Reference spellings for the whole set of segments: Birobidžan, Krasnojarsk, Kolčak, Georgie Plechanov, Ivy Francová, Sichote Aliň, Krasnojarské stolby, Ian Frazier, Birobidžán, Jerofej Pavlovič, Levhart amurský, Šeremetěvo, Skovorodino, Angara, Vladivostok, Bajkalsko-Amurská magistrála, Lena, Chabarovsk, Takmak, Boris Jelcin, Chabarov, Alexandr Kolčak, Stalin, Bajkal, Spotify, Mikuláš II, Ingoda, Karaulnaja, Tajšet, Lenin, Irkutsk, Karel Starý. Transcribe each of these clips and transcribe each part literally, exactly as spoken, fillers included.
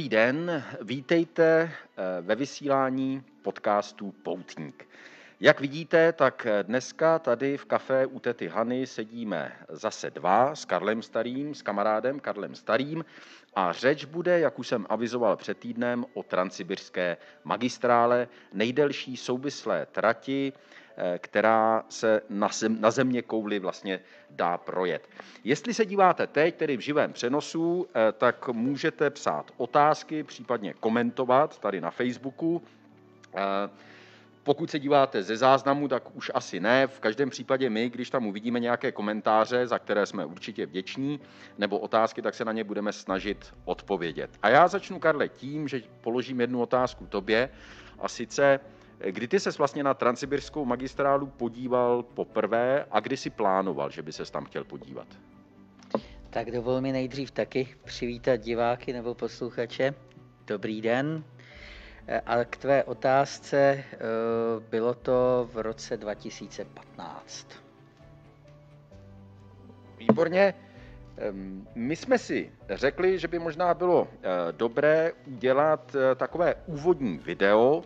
Dobrý den, vítejte ve vysílání podcastu Poutník. Jak vidíte, tak dneska tady v kafé u tety Hany sedíme zase dva s Karlem Starým, s kamarádem Karlem Starým a řeč bude, jak už jsem avizoval před týdnem, o Transsibiřské magistrále, nejdelší souvislé trati, která se na, zem, na země kouli vlastně dá projet. Jestli se díváte teď, tedy v živém přenosu, tak můžete psát otázky, případně komentovat tady na Facebooku. Pokud se díváte ze záznamu, tak už asi ne. V každém případě my, když tam uvidíme nějaké komentáře, za které jsme určitě vděční, nebo otázky, tak se na ně budeme snažit odpovědět. A já začnu, Karle, tím, že položím jednu otázku tobě, a sice, kdy ty ses vlastně na Transsibiřskou magistrálu podíval poprvé a kdy si plánoval, že by ses tam chtěl podívat? Tak dovol mi nejdřív taky přivítat diváky nebo posluchače. Dobrý den. Ale k tvé otázce, bylo to v roce dva tisíce patnáct. Výborně. My jsme si řekli, že by možná bylo dobré udělat takové úvodní video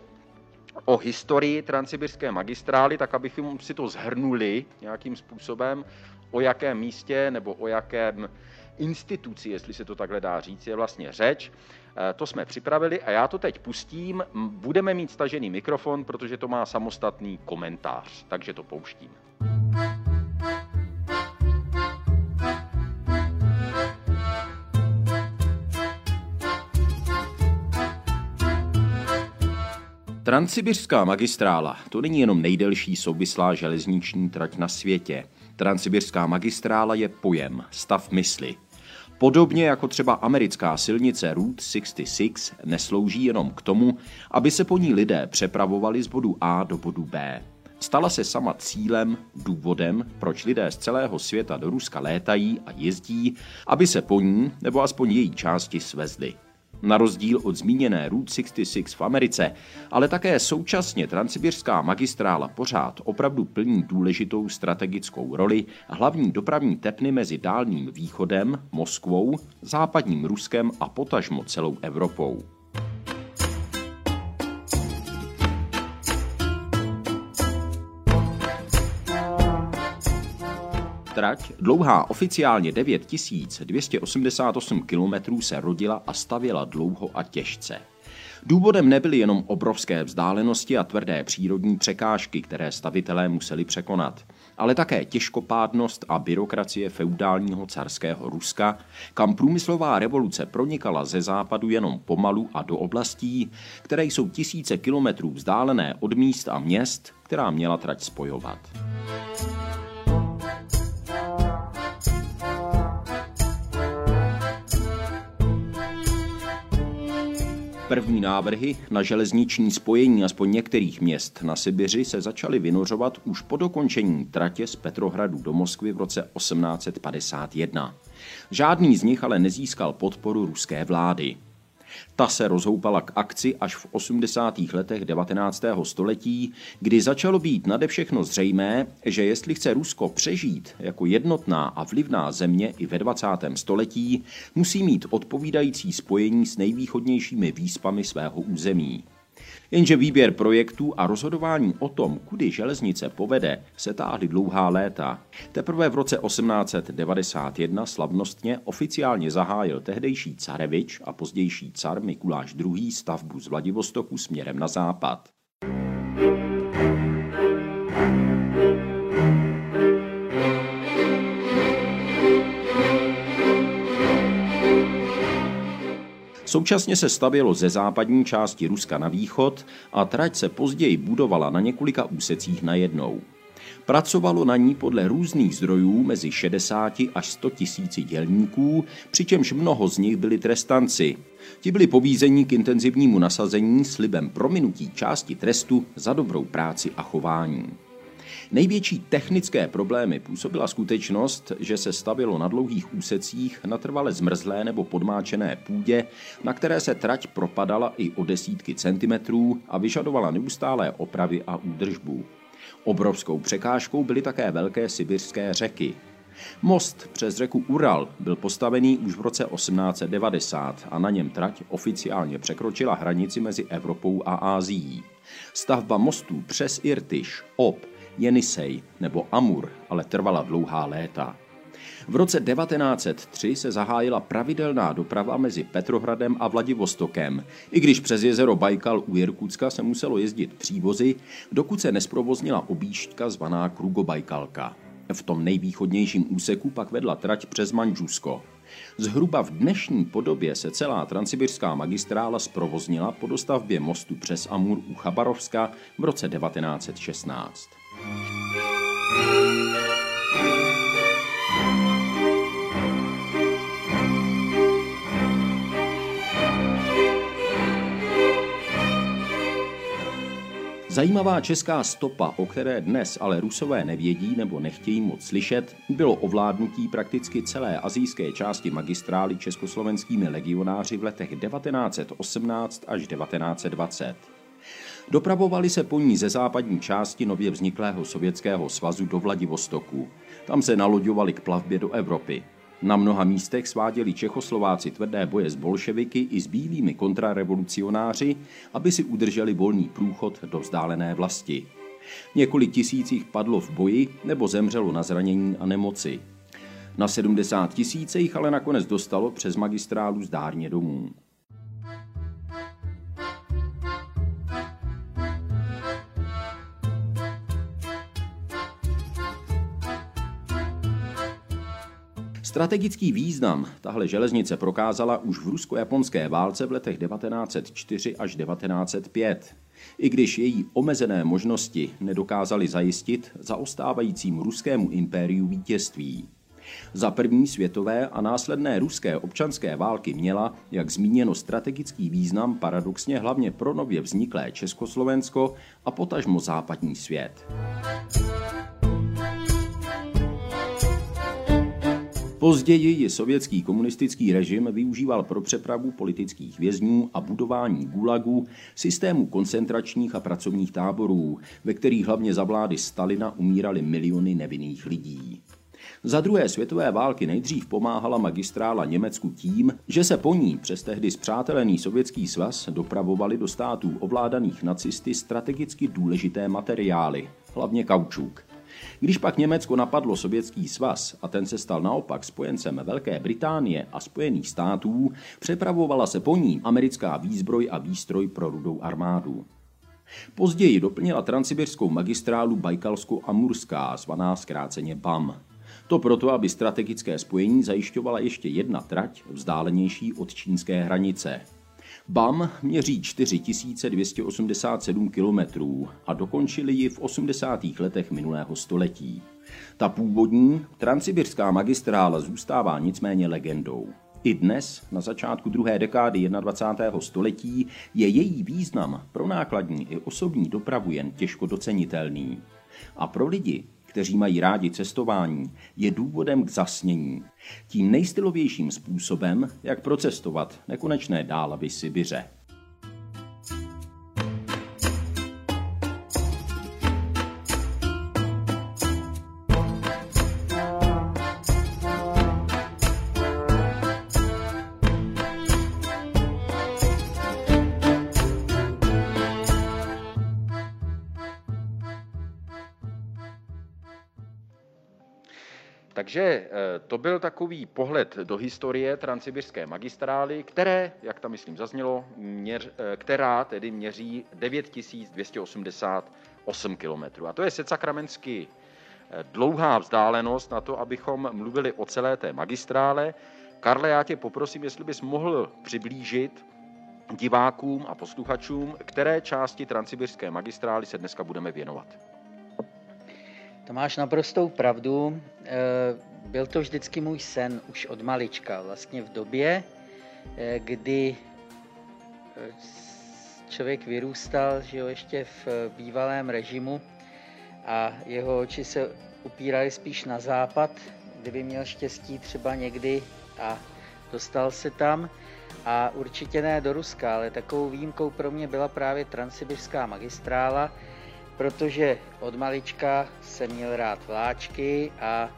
o historii Transsibiřské magistrály, tak abychom si to shrnuli nějakým způsobem, o jakém místě nebo o jakém instituci, jestli se to takhle dá říct, je vlastně řeč. To jsme připravili a já to teď pustím. Budeme mít stažený mikrofon, protože to má samostatný komentář, takže to pouštím. Transsibiřská magistrála, to není jenom nejdelší souvislá železniční trať na světě. Transsibiřská magistrála je pojem, stav mysli. Podobně jako třeba americká silnice Route šedesát šest neslouží jenom k tomu, aby se po ní lidé přepravovali z bodu A do bodu B. Stala se sama cílem, důvodem, proč lidé z celého světa do Ruska létají a jezdí, aby se po ní, nebo aspoň její části, svezli. Na rozdíl od zmíněné Route šedesát šest v Americe, ale také současně Transsibiřská magistrála pořád opravdu plní důležitou strategickou roli hlavní dopravní tepny mezi Dálným východem, Moskvou, západním Ruskem a potažmo celou Evropou. Trať, dlouhá oficiálně devět tisíc dvě stě osmdesát osm kilometrů, se rodila a stavěla dlouho a těžce. Důvodem nebyly jenom obrovské vzdálenosti a tvrdé přírodní překážky, které stavitelé museli překonat, ale také těžkopádnost a byrokracie feudálního carského Ruska, kam průmyslová revoluce pronikala ze západu jenom pomalu a do oblastí, které jsou tisíce kilometrů vzdálené od míst a měst, která měla trať spojovat. První návrhy na železniční spojení aspoň některých měst na Sibiři se začaly vynořovat už po dokončení tratě z Petrohradu do Moskvy v roce osmnáct padesát jedna. Žádný z nich ale nezískal podporu ruské vlády. Ta se rozhoupala k akci až v osmdesátých letech devatenáctého století, kdy začalo být nadevšechno zřejmé, že jestli chce Rusko přežít jako jednotná a vlivná země i ve dvacátém století, musí mít odpovídající spojení s nejvýchodnějšími výspami svého území. Jenže výběr projektů a rozhodování o tom, kudy železnice povede, se táhly dlouhá léta. Teprve v roce osmnáct devadesát jedna slavnostně oficiálně zahájil tehdejší carevič a pozdější car Mikuláš druhý. Stavbu z Vladivostoku směrem na západ. Současně se stavělo ze západní části Ruska na východ a trať se později budovala na několika úsecích najednou. Pracovalo na ní podle různých zdrojů mezi šedesáti až sto tisíci dělníků, přičemž mnoho z nich byli trestanci. Ti byli povízeni k intenzivnímu nasazení s libem prominutí části trestu za dobrou práci a chování. Největší technické problémy působila skutečnost, že se stavělo na dlouhých úsecích natrvale zmrzlé nebo podmáčené půdě, na které se trať propadala i o desítky centimetrů a vyžadovala neustálé opravy a údržbu. Obrovskou překážkou byly také velké sibiřské řeky. Most přes řeku Ural byl postavený už v roce osmnáct set devadesát a na něm trať oficiálně překročila hranici mezi Evropou a Ázií. Stavba mostů přes Irtyš, Ob, Jenisej nebo Amur ale trvala dlouhá léta. V roce devatenáct set tři se zahájila pravidelná doprava mezi Petrohradem a Vladivostokem. I když přes jezero Bajkal u Irkutska se muselo jezdit přívozy, dokud se nesprovoznila objížďka zvaná Krugobajkalka. V tom nejvýchodnějším úseku pak vedla trať přes Mandžusko. Zhruba v dnešní podobě se celá Transsibiřská magistrála zprovoznila po dostavbě mostu přes Amur u Chabarovska v roce devatenáct set šestnáct. Zajímavá česká stopa, o které dnes ale Rusové nevědí nebo nechtějí moc slyšet, bylo ovládnutí prakticky celé asijské části magistrály československými legionáři v letech devatenáct set osmnáct až devatenáct set dvacet. Dopravovali se po ní ze západní části nově vzniklého Sovětského svazu do Vladivostoku. Tam se naloďovali k plavbě do Evropy. Na mnoha místech sváděli Čechoslováci tvrdé boje s bolševiky i s bílými kontrarevolucionáři, aby si udrželi volný průchod do vzdálené vlasti. Několik tisíc jich padlo v boji nebo zemřelo na zranění a nemoci. Na sedmdesát tisíc jich ale nakonec dostalo přes magistrálu zdárně domů. Strategický význam tahle železnice prokázala už v rusko-japonské válce v letech devatenáct set čtyři až devatenáct set pět. I když její omezené možnosti nedokázaly zajistit zaostávajícímu ruskému impériu vítězství. Za první světové a následné ruské občanské války měla, jak zmíněno, strategický význam paradoxně hlavně pro nově vzniklé Československo a potažmo západní svět. Později ji sovětský komunistický režim využíval pro přepravu politických vězňů a budování gulagů, systému koncentračních a pracovních táborů, ve kterých hlavně za vlády Stalina umírali miliony nevinných lidí. Za druhé světové války nejdřív pomáhala magistrála Německu tím, že se po ní přes tehdy spřátelený Sovětský svaz dopravovali do států ovládaných nacisty strategicky důležité materiály, hlavně kaučuk. Když pak Německo napadlo Sovětský svaz a ten se stal naopak spojencem Velké Británie a Spojených států, přepravovala se po ní americká výzbroj a výstroj pro Rudou armádu. Později doplnila Transsibiřskou magistrálu Bajkalsko-Amurská, zvaná zkráceně B A M. To proto, aby strategické spojení zajišťovala ještě jedna trať vzdálenější od čínské hranice. B A M měří čtyři tisíce dvě stě osmdesát sedm kilometrů a dokončili ji v osmdesátých letech minulého století. Ta původní Transsibiřská magistrála zůstává nicméně legendou. I dnes, na začátku druhé dekády dvacátého prvního století, je její význam pro nákladní i osobní dopravu jen těžko docenitelný. A pro lidi, kteří mají rádi cestování, je důvodem k zasnění. Tím nejstylovějším způsobem, jak procestovat nekonečné dálavy Sibiře. Takže to byl takový pohled do historie Transsibiřské magistrály, které, jak tam myslím zaznělo, měř, která tedy měří devět tisíc dvě stě osmdesát osm kilometrů. A to je secakramensky dlouhá vzdálenost na to, abychom mluvili o celé té magistrále. Karle, já tě poprosím, jestli bys mohl přiblížit divákům a posluchačům, které části Transsibiřské magistrály se dneska budeme věnovat. To máš naprostou pravdu. Byl to vždycky můj sen už od malička. Vlastně v době, kdy člověk vyrůstal, že jo, ještě v bývalém režimu a jeho oči se upíraly spíš na západ, kdyby měl štěstí třeba někdy a dostal se tam. A určitě ne do Ruska, ale takovou výjimkou pro mě byla právě Transsibiřská magistrála, protože od malička jsem měl rád vláčky a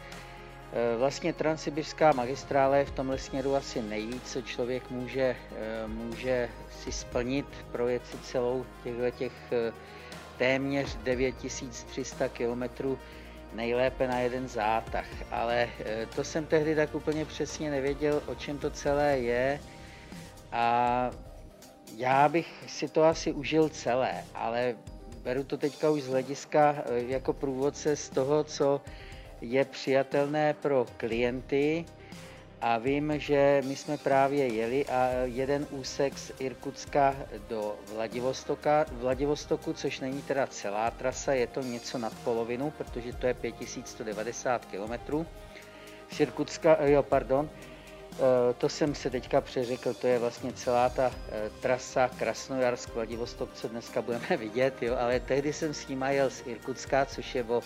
Vlastně Transsibiřská magistrála je v tomhle směru asi nejvíc, co člověk může, může si splnit, projet si celou těch téměř devět tisíc tři sta kilometrů nejlépe na jeden zátah. Ale to jsem tehdy tak úplně přesně nevěděl, o čem to celé je, a já bych si to asi užil celé, ale beru to teďka už z hlediska jako průvodce z toho, co je přijatelné pro klienty, a vím, že my jsme právě jeli a jeden úsek z Irkutska do Vladivostoka, Vladivostoku, což není teda celá trasa, je to něco nad polovinu, protože to je pět tisíc sto devadesát kilometrů. Z Irkutska, jo, pardon, to jsem se teďka přeřekl, to je vlastně celá ta trasa Krasnojarsk, Vladivostok, co dneska budeme vidět, jo, ale tehdy jsem s ním jel z Irkutska, což je o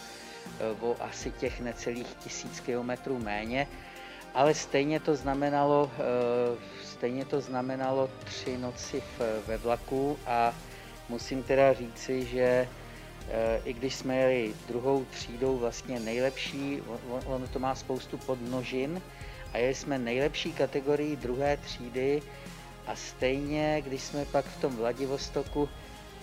o asi těch necelých tisíc kilometrů méně, ale stejně to znamenalo, stejně to znamenalo tři noci ve vlaku, a musím teda říci, že i když jsme jeli druhou třídou vlastně nejlepší, ono to má spoustu podmnožin, a jeli jsme nejlepší kategorii druhé třídy, a stejně, když jsme pak v tom Vladivostoku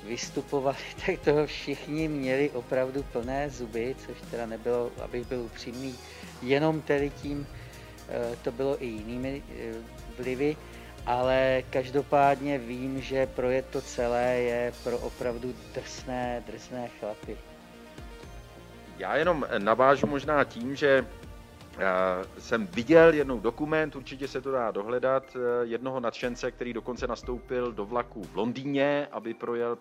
vystupovali, tak toho všichni měli opravdu plné zuby, což teda nebylo, abych byl upřímný, jenom tedy tím, to bylo i jinými vlivy, ale každopádně vím, že projet to celé je pro opravdu drsné, drsné chlapy. Já jenom navážu možná tím, že jsem viděl jednou dokument, určitě se to dá dohledat, jednoho nadšence, který dokonce nastoupil do vlaku v Londýně, aby projel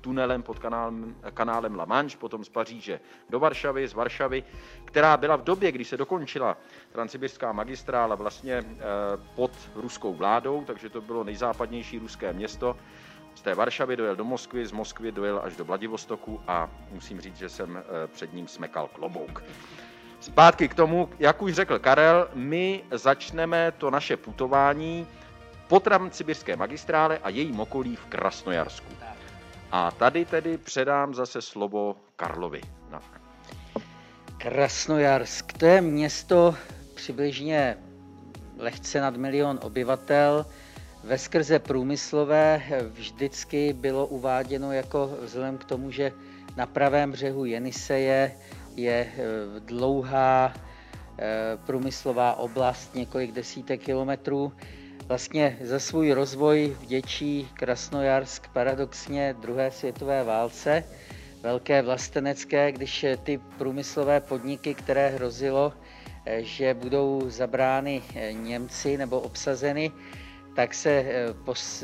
tunelem pod kanálem, kanálem La Manche, potom z Paříže do Varšavy, z Varšavy, která byla v době, kdy se dokončila Transsibiřská magistrála, vlastně pod ruskou vládou, takže to bylo nejzápadnější ruské město. Z té Varšavy dojel do Moskvy, z Moskvy dojel až do Vladivostoku a musím říct, že jsem před ním smekal klobouk. Zpátky k tomu, jak už řekl Karel, my začneme to naše putování po Transsibiřské magistrále a jejím okolí v Krasnojarsku. A tady tedy předám zase slovo Karlovi. No. Krasnojarsk, to je město přibližně lehce nad milion obyvatel, veskrze průmyslové, vždycky bylo uváděno jako, vzhledem k tomu, že na pravém břehu Jeniseje je dlouhá průmyslová oblast, několik desítek kilometrů. Vlastně za svůj rozvoj vděčí Krasnojarsk paradoxně druhé světové válce, velké vlastenecké, když ty průmyslové podniky, které hrozilo, že budou zabrány Němci nebo obsazeny, tak se,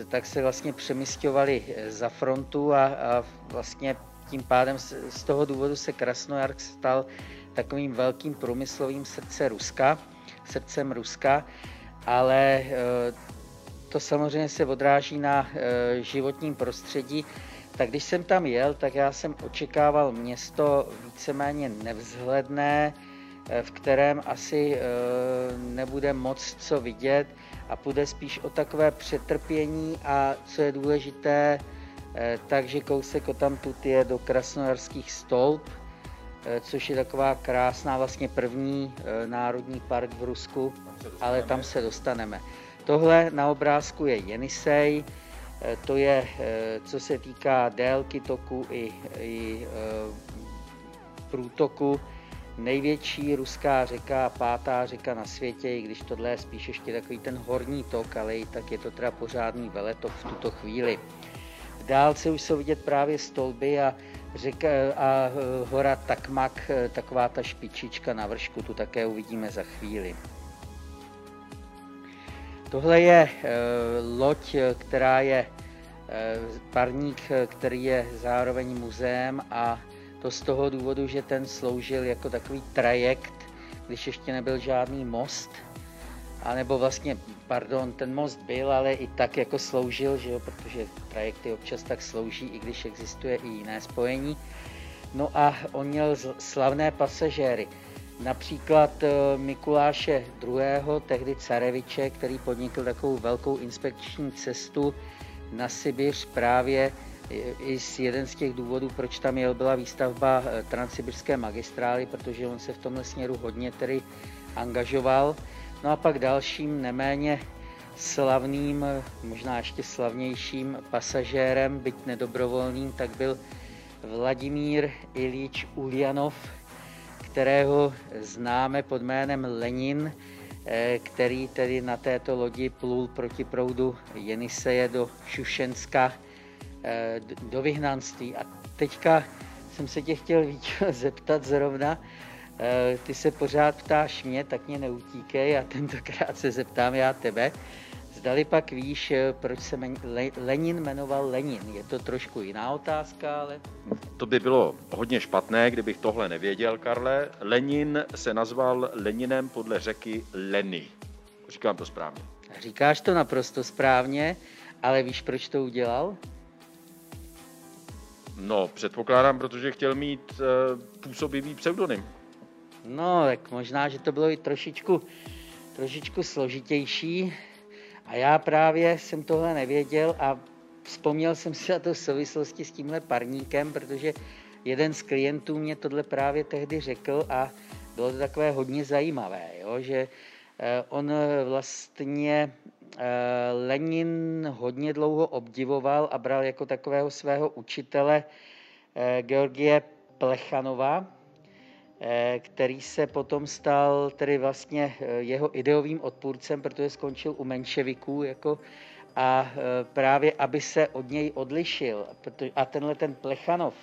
tak se vlastně přemysťovali za frontu a, a vlastně tím pádem z toho důvodu se Krasnojarsk stal takovým velkým průmyslovým srdce Ruska, srdcem Ruska, ale to samozřejmě se odráží na životním prostředí. Tak když jsem tam jel, tak já jsem očekával město víceméně nevzhledné, v kterém asi nebude moc co vidět a půjde spíš o takové přetrpění, a co je důležité, takže kousek odtamtud je do Krasnojarských stolb, což je taková krásná vlastně první národní park v Rusku, tam ale tam se dostaneme. Tohle na obrázku je Jenisej, to je, co se týká délky toku i, i průtoku, největší ruská řeka, pátá řeka na světě, i když tohle je spíš ještě takový ten horní tok, ale i tak je to teda pořádný veletok v tuto chvíli. V dálce už jsou vidět právě stolby a, řeka, a hora Takmak, taková ta špičička na vršku, tu také uvidíme za chvíli. Tohle je loď, která je parník, který je zároveň muzeem, a to z toho důvodu, že ten sloužil jako takový trajekt, když ještě nebyl žádný most, a nebo vlastně, pardon, ten most byl, ale i tak jako sloužil, že jo, protože trajekty občas tak slouží, i když existuje i jiné spojení. No a on měl slavné pasažéry. Například Mikuláše druhého., tehdy careviče, který podnikl takovou velkou inspekční cestu na Sibiř právě I jeden z těch důvodů, proč tam jel, byla výstavba Transsibiřské magistrály, protože on se v tomhle směru hodně tedy angažoval. No a pak dalším neméně slavným, možná ještě slavnějším pasažérem, byť nedobrovolným, tak byl Vladimír Iljič Uljanov, kterého známe pod jménem Lenin, který tedy na této lodi plul proti proudu Jeniseje do Šušenska, do vyhnanství. A teďka jsem se tě chtěl zeptat zrovna, ty se pořád ptáš mě, tak mě neutíkej a tentokrát se zeptám já tebe. Zdali pak víš, proč se Lenin jmenoval Lenin? Je to trošku jiná otázka, ale... To by bylo hodně špatné, kdybych tohle nevěděl, Karle. Lenin se nazval Leninem podle řeky Leny. Říkám to správně. Říkáš to naprosto správně, ale víš, proč to udělal? No, předpokládám, protože chtěl mít e, působivý pseudonym. No, tak možná, že to bylo i trošičku, trošičku složitější. A já právě jsem tohle nevěděl a vzpomněl jsem si na to v souvislosti s tímhle parníkem, protože jeden z klientů mě tohle právě tehdy řekl a bylo to takové hodně zajímavé, jo? Že on vlastně Lenin hodně dlouho obdivoval a bral jako takového svého učitele Georgie Plechanova, který se potom stal tedy vlastně jeho ideovým odpůrcem, protože skončil u menševiků jako, a právě aby se od něj odlišil. A tenhle ten Plechanov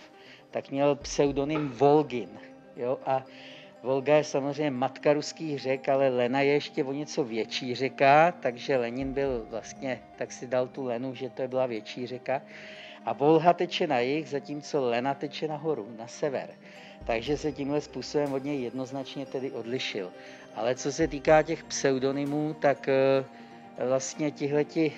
tak měl pseudonym Volgin. Jo? A Volga je samozřejmě matka ruských řek, ale Lena je ještě o něco větší řeka, takže Lenin byl vlastně, tak si dal tu Lenu, že to byla větší řeka. A Volha teče na jih, zatímco Lena teče nahoru, na sever. Takže se tímhle způsobem od něj jednoznačně tedy odlišil. Ale co se týká těch pseudonymů, tak vlastně tihleti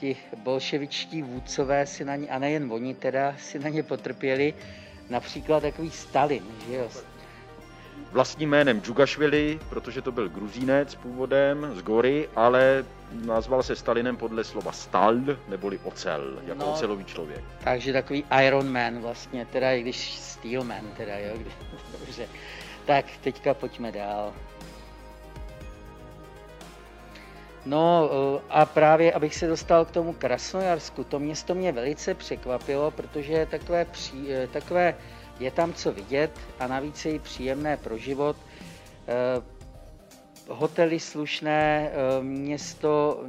ti bolševičtí vůdcové si na ně, a nejen oni teda, si na ně potrpěli, například takový Stalin, že jo? Vlastním jménem Džugašvili, protože to byl Gruzínec původem z Gory, ale nazval se Stalinem podle slova stal, neboli ocel, jako no, ocelový člověk. Takže takový Iron Man vlastně, teda i když Steel Man, teda jo, dobře. Tak teďka pojďme dál. No a právě, abych se dostal k tomu Krasnojarsku, to město mě velice překvapilo, protože je takové, pří, takové je tam co vidět a navíc je i příjemné pro život. Hotely slušné, město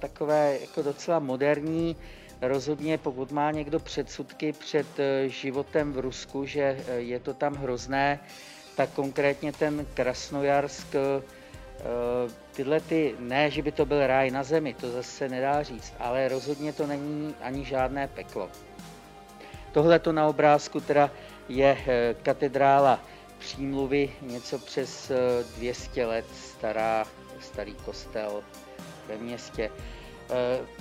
takové jako docela moderní, rozhodně pokud má někdo předsudky před životem v Rusku, že je to tam hrozné, tak konkrétně ten Krasnojarsk, tyhle ty, ne, že by to byl ráj na zemi, to zase nedá říct, ale rozhodně to není ani žádné peklo. Tohleto na obrázku teda je katedrála Přímluvy, něco přes dvě stě let stará, starý kostel ve městě.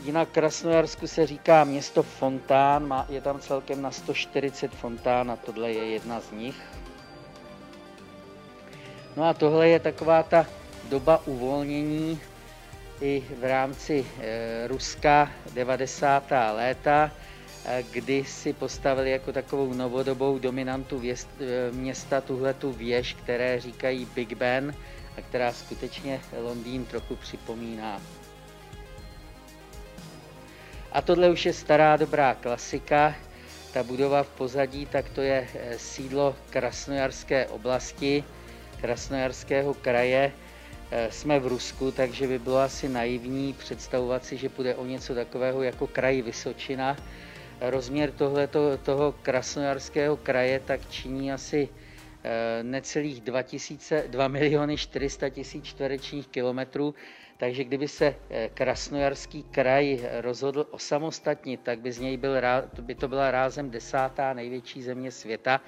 Jinak Krasnojarsku se říká město fontán, má, je tam celkem na sto čtyřicet fontán a tohle je jedna z nich. No a tohle je taková ta doba uvolnění i v rámci Ruska devadesátá léta, kdy si postavili jako takovou novodobou dominantu věst, města tuhletu věž, které říkají Big Ben a která skutečně Londýn trochu připomíná. A tohle už je stará dobrá klasika, ta budova v pozadí, tak to je sídlo Krasnojarské oblasti, Krasnojarského kraje. Jsme v Rusku, takže by bylo asi naivní představovat si, že půjde o něco takového jako kraj Vysočina. Rozměr tohleto, toho Krasnojarského kraje tak činí asi necelých dva miliony čtyři sta tisíc čtverečních kilometrů, takže kdyby se Krasnojarský kraj rozhodl osamostatnit, tak by z něj byl, by to byla rázem desátá největší země světa.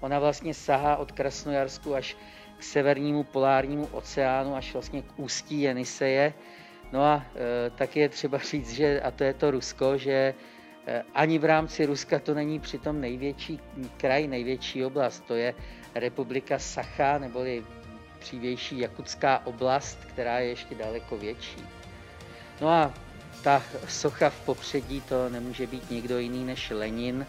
Ona vlastně sahá od Krasnojarsku až k severnímu polárnímu oceánu, až vlastně k ústí Jeniseje. No a e, taky je třeba říct, že, a to je to Rusko, že ani v rámci Ruska to není přitom největší kraj, největší oblast. To je republika Sacha, neboli dřívější Jakutská oblast, která je ještě daleko větší. No a Ta socha v popředí, to nemůže být nikdo jiný než Lenin,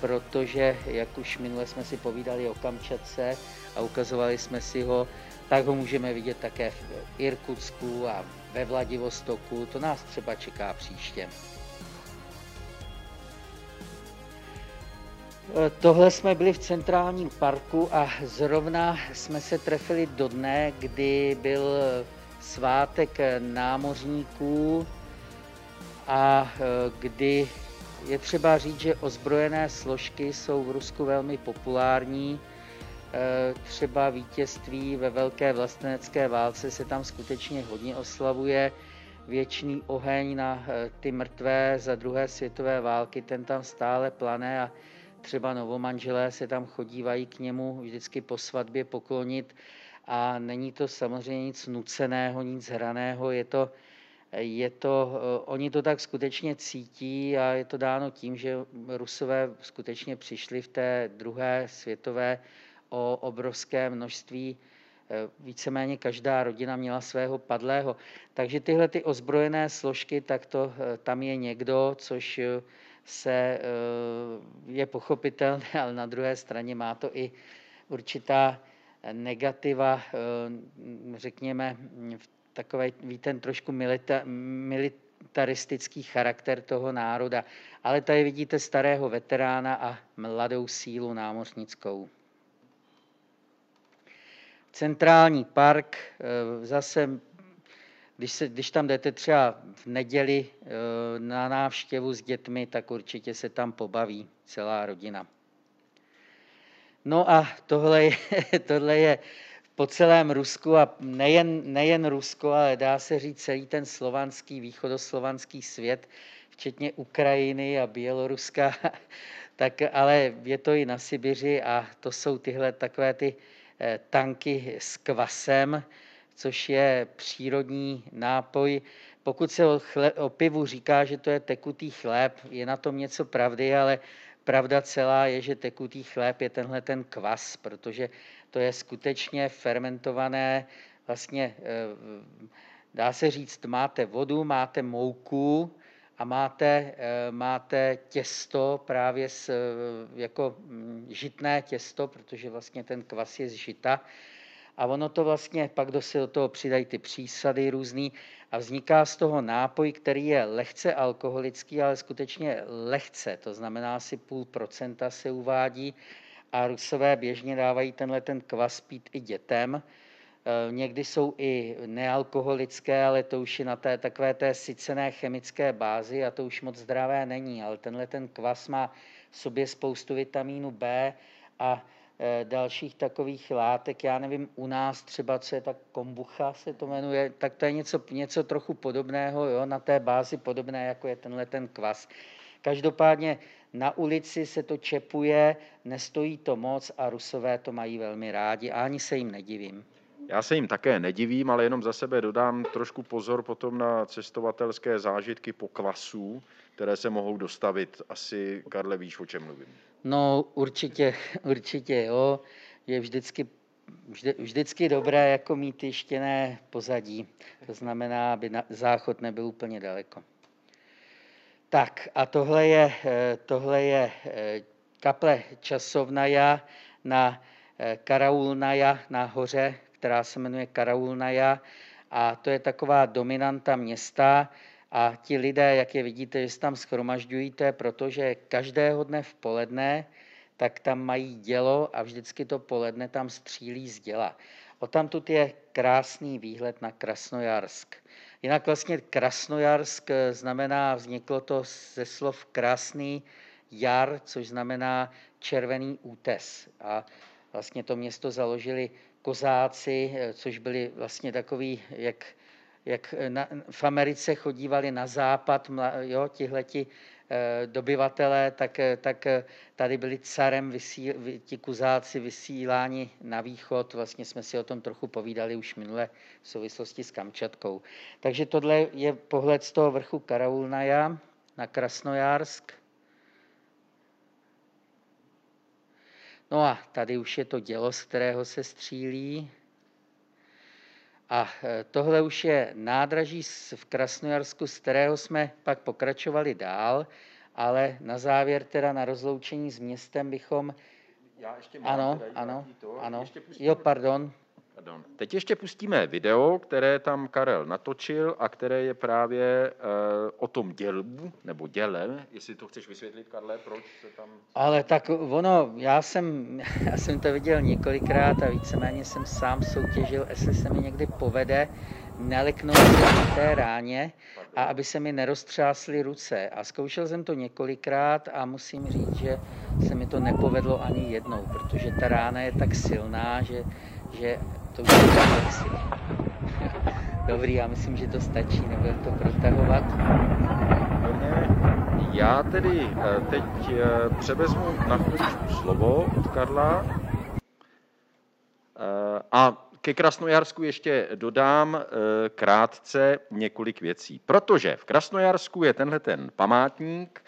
protože, jak už minule jsme si povídali o Kamčatce a ukazovali jsme si ho, tak ho můžeme vidět také v Irkutsku a ve Vladivostoku. To nás třeba čeká příště. Tohle jsme byli v Centrálním parku a zrovna jsme se trefili do dne, kdy byl svátek námořníků a kdy je třeba říct, že ozbrojené složky jsou v Rusku velmi populární. Třeba vítězství ve Velké vlastenecké válce se tam skutečně hodně oslavuje. Věčný oheň na ty mrtvé za druhé světové války, ten tam stále plane a třeba novomanželé se tam chodívají k němu vždycky po svatbě poklonit a není to samozřejmě nic nuceného, nic hraného, je to, je to, oni to tak skutečně cítí a je to dáno tím, že Rusové skutečně přišli v té druhé světové o obrovské množství, víceméně každá rodina měla svého padlého. Takže tyhle ty ozbrojené složky, tak to, tam je někdo, což se, je pochopitelné, ale na druhé straně má to i určitá negativa, řekněme, takový ten trošku milita, militaristický charakter toho národa. Ale tady vidíte starého veterána a mladou sílu námořnickou. Centrální park, zase, když, se, když tam jdete třeba v neděli na návštěvu s dětmi, tak určitě se tam pobaví celá rodina. No a tohle je, tohle je po celém Rusku a nejen, nejen Rusko, ale dá se říct celý ten slovanský, východoslovanský svět, včetně Ukrajiny a Běloruska, tak, ale je to i na Sibiři a to jsou tyhle takové ty tanky s kvasem, což je přírodní nápoj. Pokud se o, chle, o pivu říká, že to je tekutý chléb, je na tom něco pravdy, ale pravda celá je, že tekutý chléb je tenhle ten kvas, protože to je skutečně fermentované, vlastně dá se říct, máte vodu, máte mouku a máte, máte těsto právě z, jako žitné těsto, protože vlastně ten kvas je z žita. A ono to vlastně, pak se do toho přidají ty přísady různý a vzniká z toho nápoj, který je lehce alkoholický, ale skutečně lehce, to znamená asi půl procenta se uvádí a Rusové běžně dávají tenhle ten kvas pít i dětem. Někdy jsou i nealkoholické, ale to už je na té takové té sycené chemické bázi a to už moc zdravé není, ale tenhle ten kvas má v sobě spoustu vitamínu B a dalších takových látek, já nevím, u nás třeba, co je ta kombucha, se to jmenuje, tak to je něco, něco trochu podobného, jo, na té bázi podobné, jako je tenhle ten kvas. Každopádně na ulici se to čepuje, nestojí to moc a Rusové to mají velmi rádi a ani se jim nedivím. Já se jim také nedivím, ale jenom za sebe dodám trošku pozor potom na cestovatelské zážitky po kvasu, které se mohou dostavit. Asi, Karle, víš, o čem mluvím. No určitě, určitě jo. Je vždycky, vždy, vždycky dobré jako mít ještěné pozadí. To znamená, aby na, záchod nebyl úplně daleko. Tak a tohle je, tohle je kaple Časovnaja na Karaulnaja na hoře, která se jmenuje Karaulnaja a to je taková dominanta města a ti lidé, jak je vidíte, že se tam shromažďují, to je proto, že každého dne v poledne tak tam mají dělo a vždycky to poledne tam střílí z děla. Odtamtud je krásný výhled na Krasnojarsk. Jinak vlastně Krasnojarsk znamená, vzniklo to ze slov krásný jar, což znamená červený útes a vlastně to město založili kozáci, což byli vlastně takový, jak, jak na, v Americe chodívali na západ, jo, tihleti eh, dobyvatelé, tak, tak tady byli carem vysí, ti kozáci vysíláni na východ. Vlastně jsme si o tom trochu povídali už minule v souvislosti s Kamčatkou. Takže tohle je pohled z toho vrchu Karaulnaja na Krasnojarsk. No a tady už je to dělo, z kterého se střílí. A tohle už je nádraží v Krasnojarsku, z kterého jsme pak pokračovali dál, ale na závěr teda na rozloučení s městem bychom... Já ještě mám ano, ano, to. ano. Ještě pustíme... Jo, pardon. pardon. Teď ještě pustíme video, které tam Karel natočil a které je právě uh, o tom dělbu, nebo děle, jestli to chceš vysvětlit, Karle, proč se tam... Ale tak ono, já jsem, já jsem to viděl několikrát a víceméně jsem sám soutěžil, jestli se mi někdy povede neleknout na té ráně a aby se mi neroztřásly ruce. A zkoušel jsem to několikrát a musím říct, že se mi to nepovedlo ani jednou, protože ta rána je tak silná, že, že to už je tak silná. Dobrý, já myslím, že to stačí, nebudu to protahovat. Já tedy teď převezmu na chvíličku slovo od Karla a ke Krasnojarsku ještě dodám krátce několik věcí, protože v Krasnojarsku je tenhle ten památník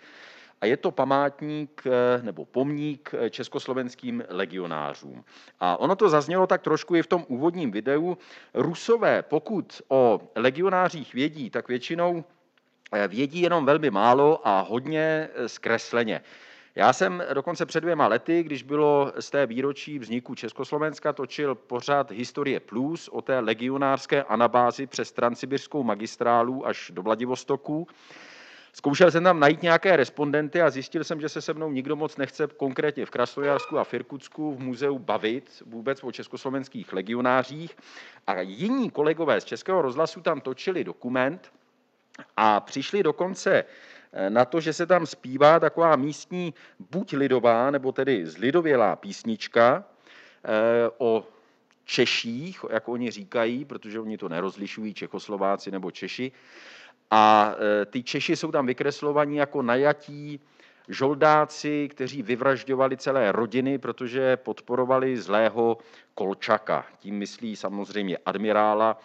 a je to památník nebo pomník československým legionářům. A ono to zaznělo tak trošku i v tom úvodním videu. Rusové, pokud o legionářích vědí, tak většinou vědí jenom velmi málo a hodně zkresleně. Já jsem dokonce před dvěma lety, když bylo z té výročí vzniku Československa, točil pořad Historie plus o té legionářské anabázi přes Transsibiřskou magistrálu až do Vladivostoku. Zkoušel jsem tam najít nějaké respondenty a zjistil jsem, že se se mnou nikdo moc nechce konkrétně v Krasnojarsku a v Irkutsku v muzeu bavit vůbec o československých legionářích. A jiní kolegové z Českého rozhlasu tam točili dokument a přišli dokonce na to, že se tam zpívá taková místní buď lidová, nebo tedy zlidovělá písnička o Češích, jak oni říkají, protože oni to nerozlišují, Čechoslováci nebo Češi. A ty Češi jsou tam vykreslovaní jako najatí žoldáci, kteří vyvražďovali celé rodiny, protože podporovali zlého Kolčaka. Tím myslí samozřejmě admirála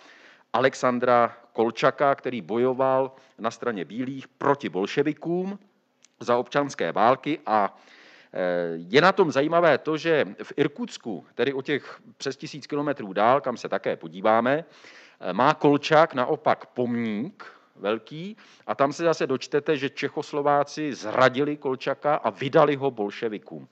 Alexandra Kolčaka, který bojoval na straně bílých proti bolševikům za občanské války. A je na tom zajímavé to, že v Irkutsku, tedy o těch přes tisíc kilometrů dál, kam se také podíváme, má Kolčak naopak pomník velký a tam se zase dočtete, že Čechoslováci zradili Kolčaka a vydali ho bolševikům.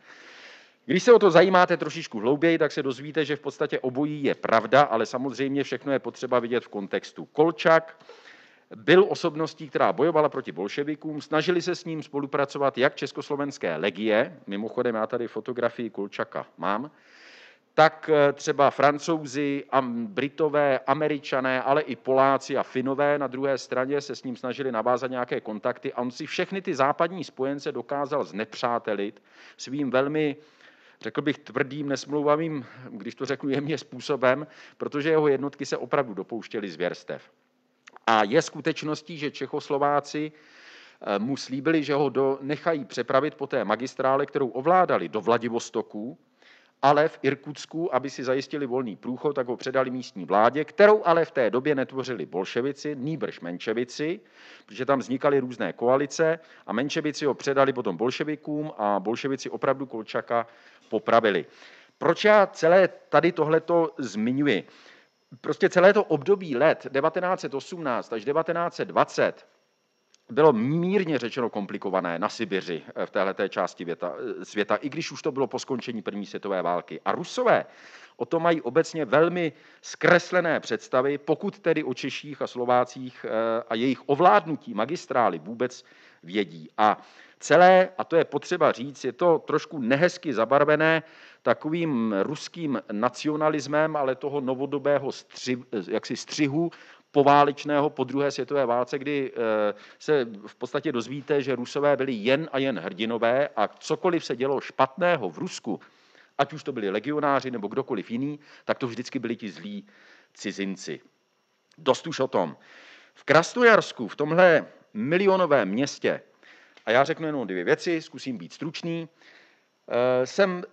Když se o to zajímáte trošičku hlouběji, tak se dozvíte, že v podstatě obojí je pravda, ale samozřejmě všechno je potřeba vidět v kontextu. Kolčak byl osobností, která bojovala proti bolševikům, snažili se s ním spolupracovat jak československé legie, mimochodem já tady fotografii Kolčaka mám, tak třeba Francouzi, Britové, Američané, ale i Poláci a Finové na druhé straně se s ním snažili navázat nějaké kontakty a on si všechny ty západní spojence dokázal znepřátelit svým velmi, řekl bych, tvrdým, nesmlouvavým, když to řeknu jemně, způsobem, protože jeho jednotky se opravdu dopouštěly zvěrstev. A je skutečností, že Čechoslováci mu slíbili, že ho do, nechají přepravit po té magistrále, kterou ovládali, do Vladivostoku, ale v Irkutsku, aby si zajistili volný průchod, tak ho předali místní vládě, kterou ale v té době netvořili bolševici, nýbrž menševici, protože tam vznikaly různé koalice a menševici ho předali potom bolševikům a bolševici opravdu Kolčaka popravili. Proč já celé tady tohleto zmiňuji? Prostě celé to období let devatenáct set osmnáct až devatenáct set dvacet bylo mírně řečeno komplikované na Sibiři v téhleté části věta, světa, i když už to bylo po skončení první světové války. A Rusové o tom mají obecně velmi zkreslené představy, pokud tedy o Češích a Slovácích a jejich ovládnutí magistrály vůbec vědí. A celé, a to je potřeba říct, je to trošku nehezky zabarvené takovým ruským nacionalismem, ale toho novodobého stři, jaksi střihu, poválečného po druhé světové válce, kdy se v podstatě dozvíte, že Rusové byli jen a jen hrdinové a cokoliv se dělo špatného v Rusku, ať už to byli legionáři nebo kdokoliv jiný, tak to vždycky byli ti zlí cizinci. Dost už o tom. V Krasnojarsku, v tomhle milionovém městě, a já řeknu jenom dvě věci, zkusím být stručný, jsem...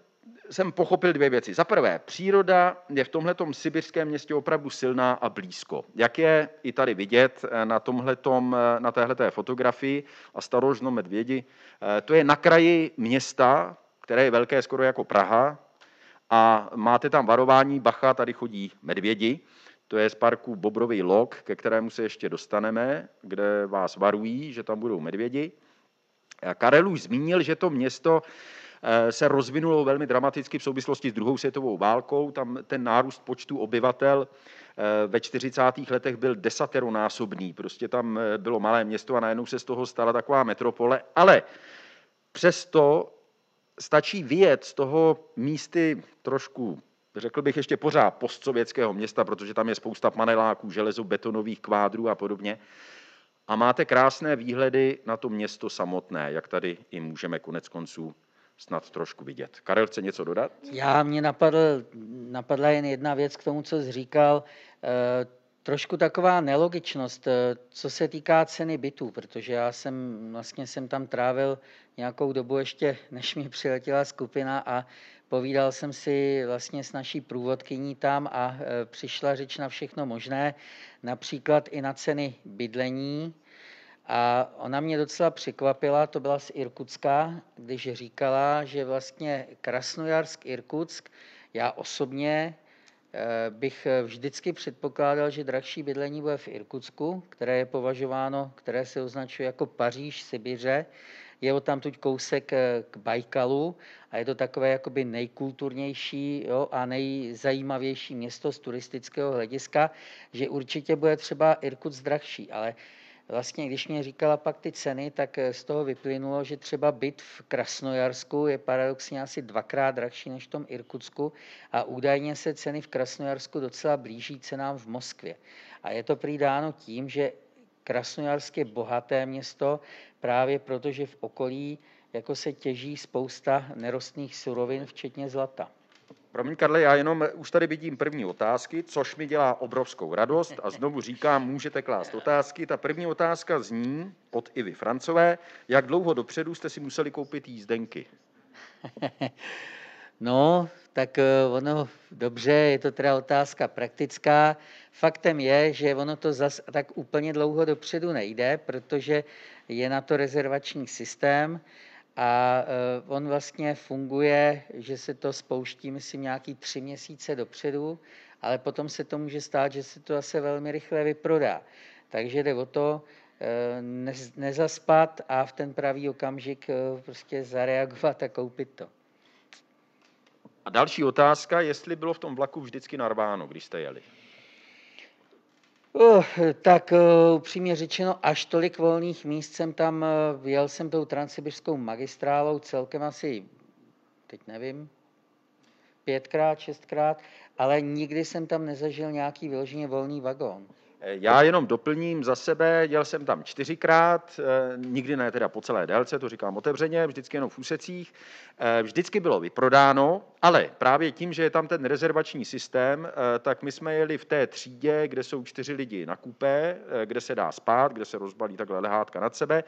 jsem pochopil dvě věci. Za prvé, příroda je v tomhletom sibirském městě opravdu silná a blízko. Jak je i tady vidět na tomhletom, na téhleté fotografii a starožno medvědi, to je na kraji města, které je velké skoro jako Praha a máte tam varování, bacha, tady chodí medvědi. To je z parku Bobrový lok, ke kterému se ještě dostaneme, kde vás varují, že tam budou medvědi. Karel už zmínil, že to město se rozvinulo velmi dramaticky v souvislosti s druhou světovou válkou. Tam ten nárůst počtu obyvatel ve čtyřicátých letech byl desateronásobný. Prostě tam bylo malé město a najednou se z toho stala taková metropole. Ale přesto stačí vyjet z toho místy trošku, řekl bych ještě pořád postsovětského města, protože tam je spousta paneláků, železobetonových kvádrů a podobně. A máte krásné výhledy na to město samotné, jak tady i můžeme konec konců snad trošku vidět. Karel chce něco dodat? Já, mě napadl, napadla jen jedna věc k tomu, co jsi říkal. E, trošku taková nelogičnost, co se týká ceny bytů, protože já jsem vlastně jsem tam trávil nějakou dobu ještě, než mi přiletěla skupina a povídal jsem si vlastně s naší průvodkyní tam a e, přišla řeč na všechno možné, například i na ceny bydlení. A ona mě docela překvapila, to byla z Irkutska, když říkala, že vlastně Krasnojarsk, Irkutsk, já osobně bych vždycky předpokládal, že dražší bydlení bude v Irkutsku, které je považováno, které se označuje jako Paříž Sibiře. Je o tamtud kousek k Bajkalu a je to takové jakoby nejkulturnější, jo, a nejzajímavější město z turistického hlediska, že určitě bude třeba Irkutsk dražší, ale vlastně, když mě říkala pak ty ceny, tak z toho vyplynulo, že třeba byt v Krasnojarsku je paradoxně asi dvakrát dražší než v tom Irkutsku a údajně se ceny v Krasnojarsku docela blíží cenám v Moskvě. A je to prý dáno tím, že Krasnojarsk je bohaté město právě proto, že v okolí jako se těží spousta nerostných surovin, včetně zlata. Promiň, Karle, já jenom už tady vidím první otázky, což mi dělá obrovskou radost a znovu říkám, můžete klást otázky. Ta první otázka zní od Ivy Francové, jak dlouho dopředu jste si museli koupit jízdenky? No, tak ono, dobře, je to teda otázka praktická. Faktem je, že ono to zas tak úplně dlouho dopředu nejde, protože je na to rezervační systém. A on vlastně funguje, že se to spouští, myslím, nějaký tři měsíce dopředu, ale potom se to může stát, že se to zase velmi rychle vyprodá. Takže jde o to nezaspat a v ten pravý okamžik prostě zareagovat a koupit to. A další otázka, jestli bylo v tom vlaku vždycky narváno, když jste jeli? Uh, tak uh, upřímně řečeno, až tolik volných míst jsem tam, uh, jel jsem tou Transsibiřskou magistrálou celkem asi, teď nevím, pětkrát, šestkrát, ale nikdy jsem tam nezažil nějaký vyloženě volný vagón. Já jenom doplním za sebe, jel jsem tam čtyřikrát, eh, nikdy ne teda po celé délce, to říkám otevřeně, vždycky jenom v úsecích, eh, vždycky bylo vyprodáno, ale právě tím, že je tam ten rezervační systém, eh, tak my jsme jeli v té třídě, kde jsou čtyři lidi na kupé, eh, kde se dá spát, kde se rozbalí takhle lehátka nad sebe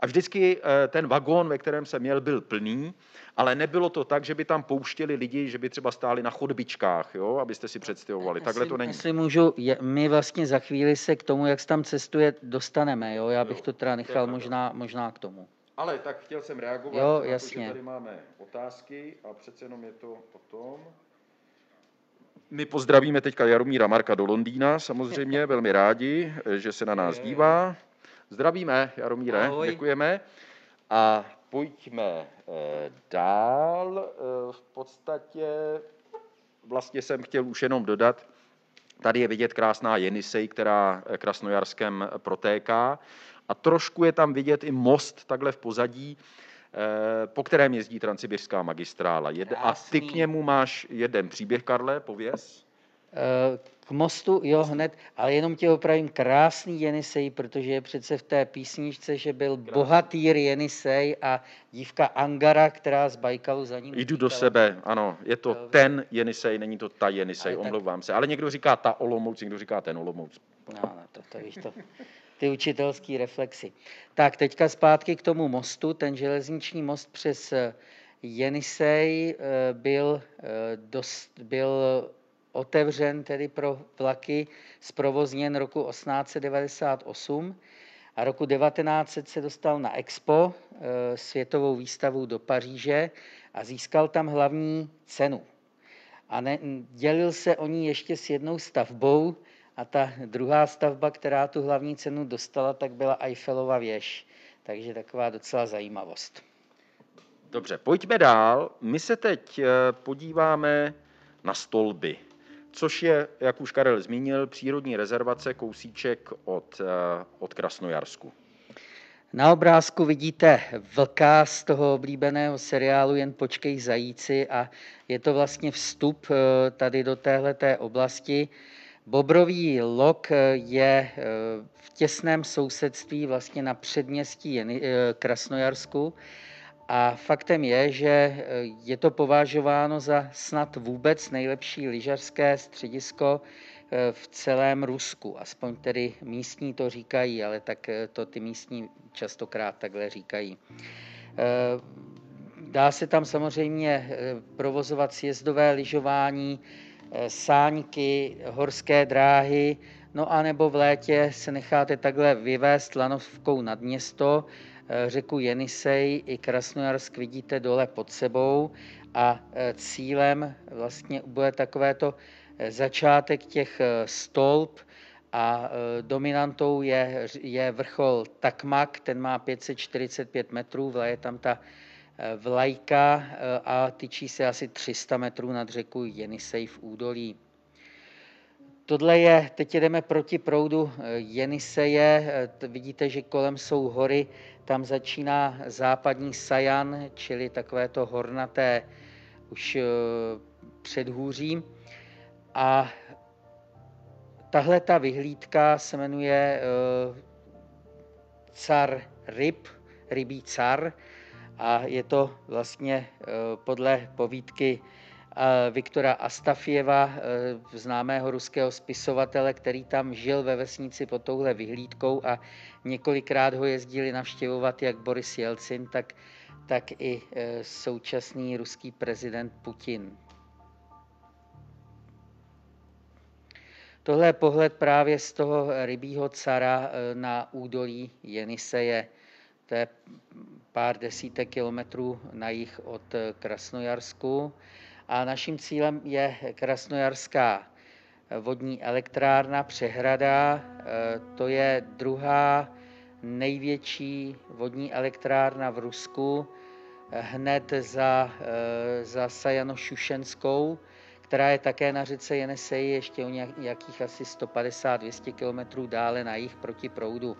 a vždycky eh, ten vagón, ve kterém jsem jel, byl plný, ale nebylo to tak, že by tam pouštěli lidi, že by třeba stáli na chodbičkách, jo, abyste si představovali, takhle to není. Jestli můžu, je, my vlastně za chvíli se k tomu, jak se tam cestuje, dostaneme, jo, já bych jo, to teda nechal to možná, možná k tomu. Ale tak chtěl jsem reagovat, jo, jasně. Na to, že tady máme otázky a přece jenom je to o tom. My pozdravíme teďka Jaromíra Marka do Londýna, samozřejmě, velmi rádi, že se na nás dívá. Zdravíme, Jaromíre, ahoj. Děkujeme. A pojďme dál. V podstatě vlastně jsem chtěl už jenom dodat, tady je vidět krásná Jenisej, která Krasnojarskem protéká a trošku je tam vidět i most takhle v pozadí, po kterém jezdí Transsibiřská magistrála. A ty k němu máš jeden příběh, Karle, pověz. K mostu, jo, hned, ale jenom tě opravím, krásný Jenisej, protože je přece v té písničce, že byl krásný bohatýr Jenisej a dívka Angara, která z Bajkalu za ním... Jdu do sebe, ano, je to dobře. Ten Jenisej, není to ta Jenisej, ale omlouvám tak... se, ale někdo říká ta Olomouc, někdo říká ten Olomouc. No, no to, to víš to, ty učitelský reflexy. Tak teďka zpátky k tomu mostu, ten železniční most přes Jenisej byl dost, byl... otevřen tedy pro vlaky, zprovozněn roku osmnáct set devadesát osm a roku devatenáct set se dostal na Expo, světovou výstavu do Paříže a získal tam hlavní cenu. A ne, dělil se o ní ještě s jednou stavbou A ta druhá stavba, která tu hlavní cenu dostala, tak byla Eiffelova věž. Takže taková docela zajímavost. Dobře, pojďme dál. My se teď podíváme na stolby, což je, jak už Karel zmínil, přírodní rezervace kousíček od, od Krasnojarsku. Na obrázku vidíte vlka z toho oblíbeného seriálu Jen počkej zajíci a je to vlastně vstup tady do téhleté oblasti. Bobrový lok je v těsném sousedství vlastně na předměstí Krasnojarsku a faktem je, že je to považováno za snad vůbec nejlepší lyžařské středisko v celém Rusku. Aspoň tedy místní to říkají, ale tak to ty místní častokrát takhle říkají. Dá se tam samozřejmě provozovat sjezdové lyžování, sáňky, horské dráhy, no a nebo v létě se necháte takhle vyvést lanovkou nad město, řeku Jenisej i Krasnojarsk vidíte dole pod sebou a cílem vlastně bude takovéto začátek těch stolb a dominantou je, je vrchol Takmak, ten má pět set čtyřicet pět metrů, vleje tam ta vlajka a tyčí se asi tři sta metrů nad řeku Jenisej v údolí. Tohle je, teď jdeme proti proudu Jeniseje, vidíte, že kolem jsou hory, tam začíná západní Sajan, čili takovéto hornaté už předhůří. A tahle ta vyhlídka se jmenuje Car ryb, rybí car, a je to vlastně podle povídky Viktora Astafjeva, známého ruského spisovatele, který tam žil ve vesnici pod touhle vyhlídkou a několikrát ho jezdili navštěvovat jak Boris Jelcin, tak, tak i současný ruský prezident Putin. Tohle je pohled právě z toho rybího cara na údolí Jeniseje. To je pár desítek kilometrů na jih od Krasnojarsku. A naším cílem je Krasnojarská vodní elektrárna Přehrada. To je druhá největší vodní elektrárna v Rusku, hned za, za Sajano-Šušenskou, která je také na řece Jenisej, ještě o nějakých asi sto padesát až dvě stě kilometrů dále na jih proti proudu.